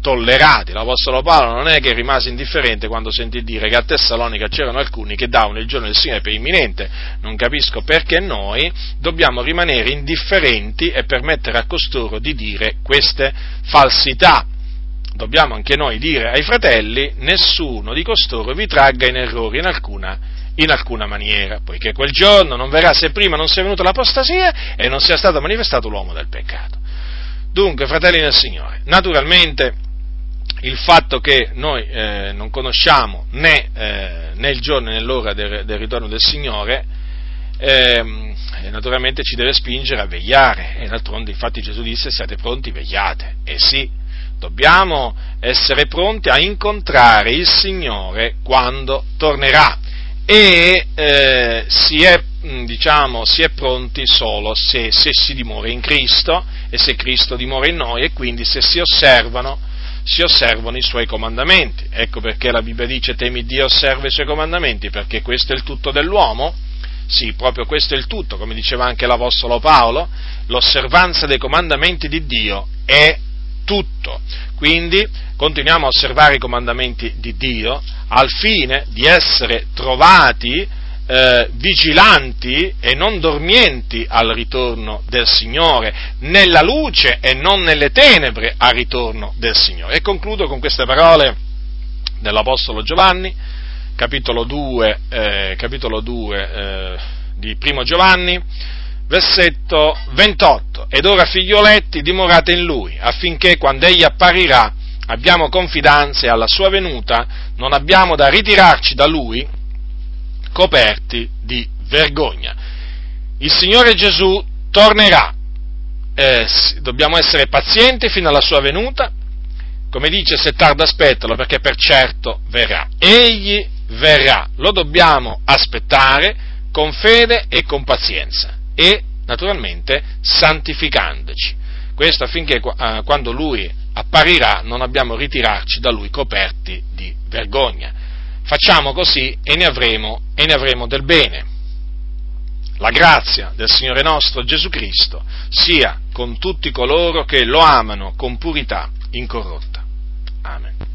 tollerati. L'Apostolo Paolo non è che rimase indifferente quando sentì dire che a Tessalonica c'erano alcuni che davano il giorno del Signore per imminente. Non capisco perché noi dobbiamo rimanere indifferenti e permettere a costoro di dire queste falsità. Dobbiamo anche noi dire ai fratelli: nessuno di costoro vi tragga in errore in alcuna maniera, poiché quel giorno non verrà se prima non sia venuta l'apostasia e non sia stato manifestato l'uomo del peccato. Dunque, fratelli nel Signore, naturalmente il fatto che noi non conosciamo né il giorno né l'ora del ritorno del Signore naturalmente ci deve spingere a vegliare, e d'altronde infatti Gesù disse: siate pronti, vegliate. E sì, dobbiamo essere pronti a incontrare il Signore quando tornerà, e si è pronti solo se si dimora in Cristo e se Cristo dimora in noi, e quindi se si osservano i Suoi comandamenti. Ecco perché la Bibbia dice: temi Dio, osserva i Suoi comandamenti, perché questo è il tutto dell'uomo. Sì, proprio questo è il tutto, come diceva anche l'Apostolo Paolo: l'osservanza dei comandamenti di Dio è tutto. Quindi continuiamo a osservare i comandamenti di Dio al fine di essere trovati vigilanti e non dormienti al ritorno del Signore, nella luce e non nelle tenebre al ritorno del Signore. E concludo con queste parole dell'Apostolo Giovanni, capitolo 2 di Primo Giovanni, versetto 28: ed ora, figlioletti, dimorate in Lui, affinché quando Egli apparirà abbiamo confidenza e alla Sua venuta non abbiamo da ritirarci da Lui coperti di vergogna. Il Signore Gesù tornerà, dobbiamo essere pazienti fino alla Sua venuta, come dice: se tarda aspettalo, perché per certo verrà. Egli verrà, lo dobbiamo aspettare con fede e con pazienza, e naturalmente santificandoci. Questo affinché quando Lui apparirà non abbiamo ritirarci da Lui coperti di vergogna. Facciamo così e ne avremo del bene. La grazia del Signore nostro Gesù Cristo sia con tutti coloro che lo amano con purità incorrotta. Amen.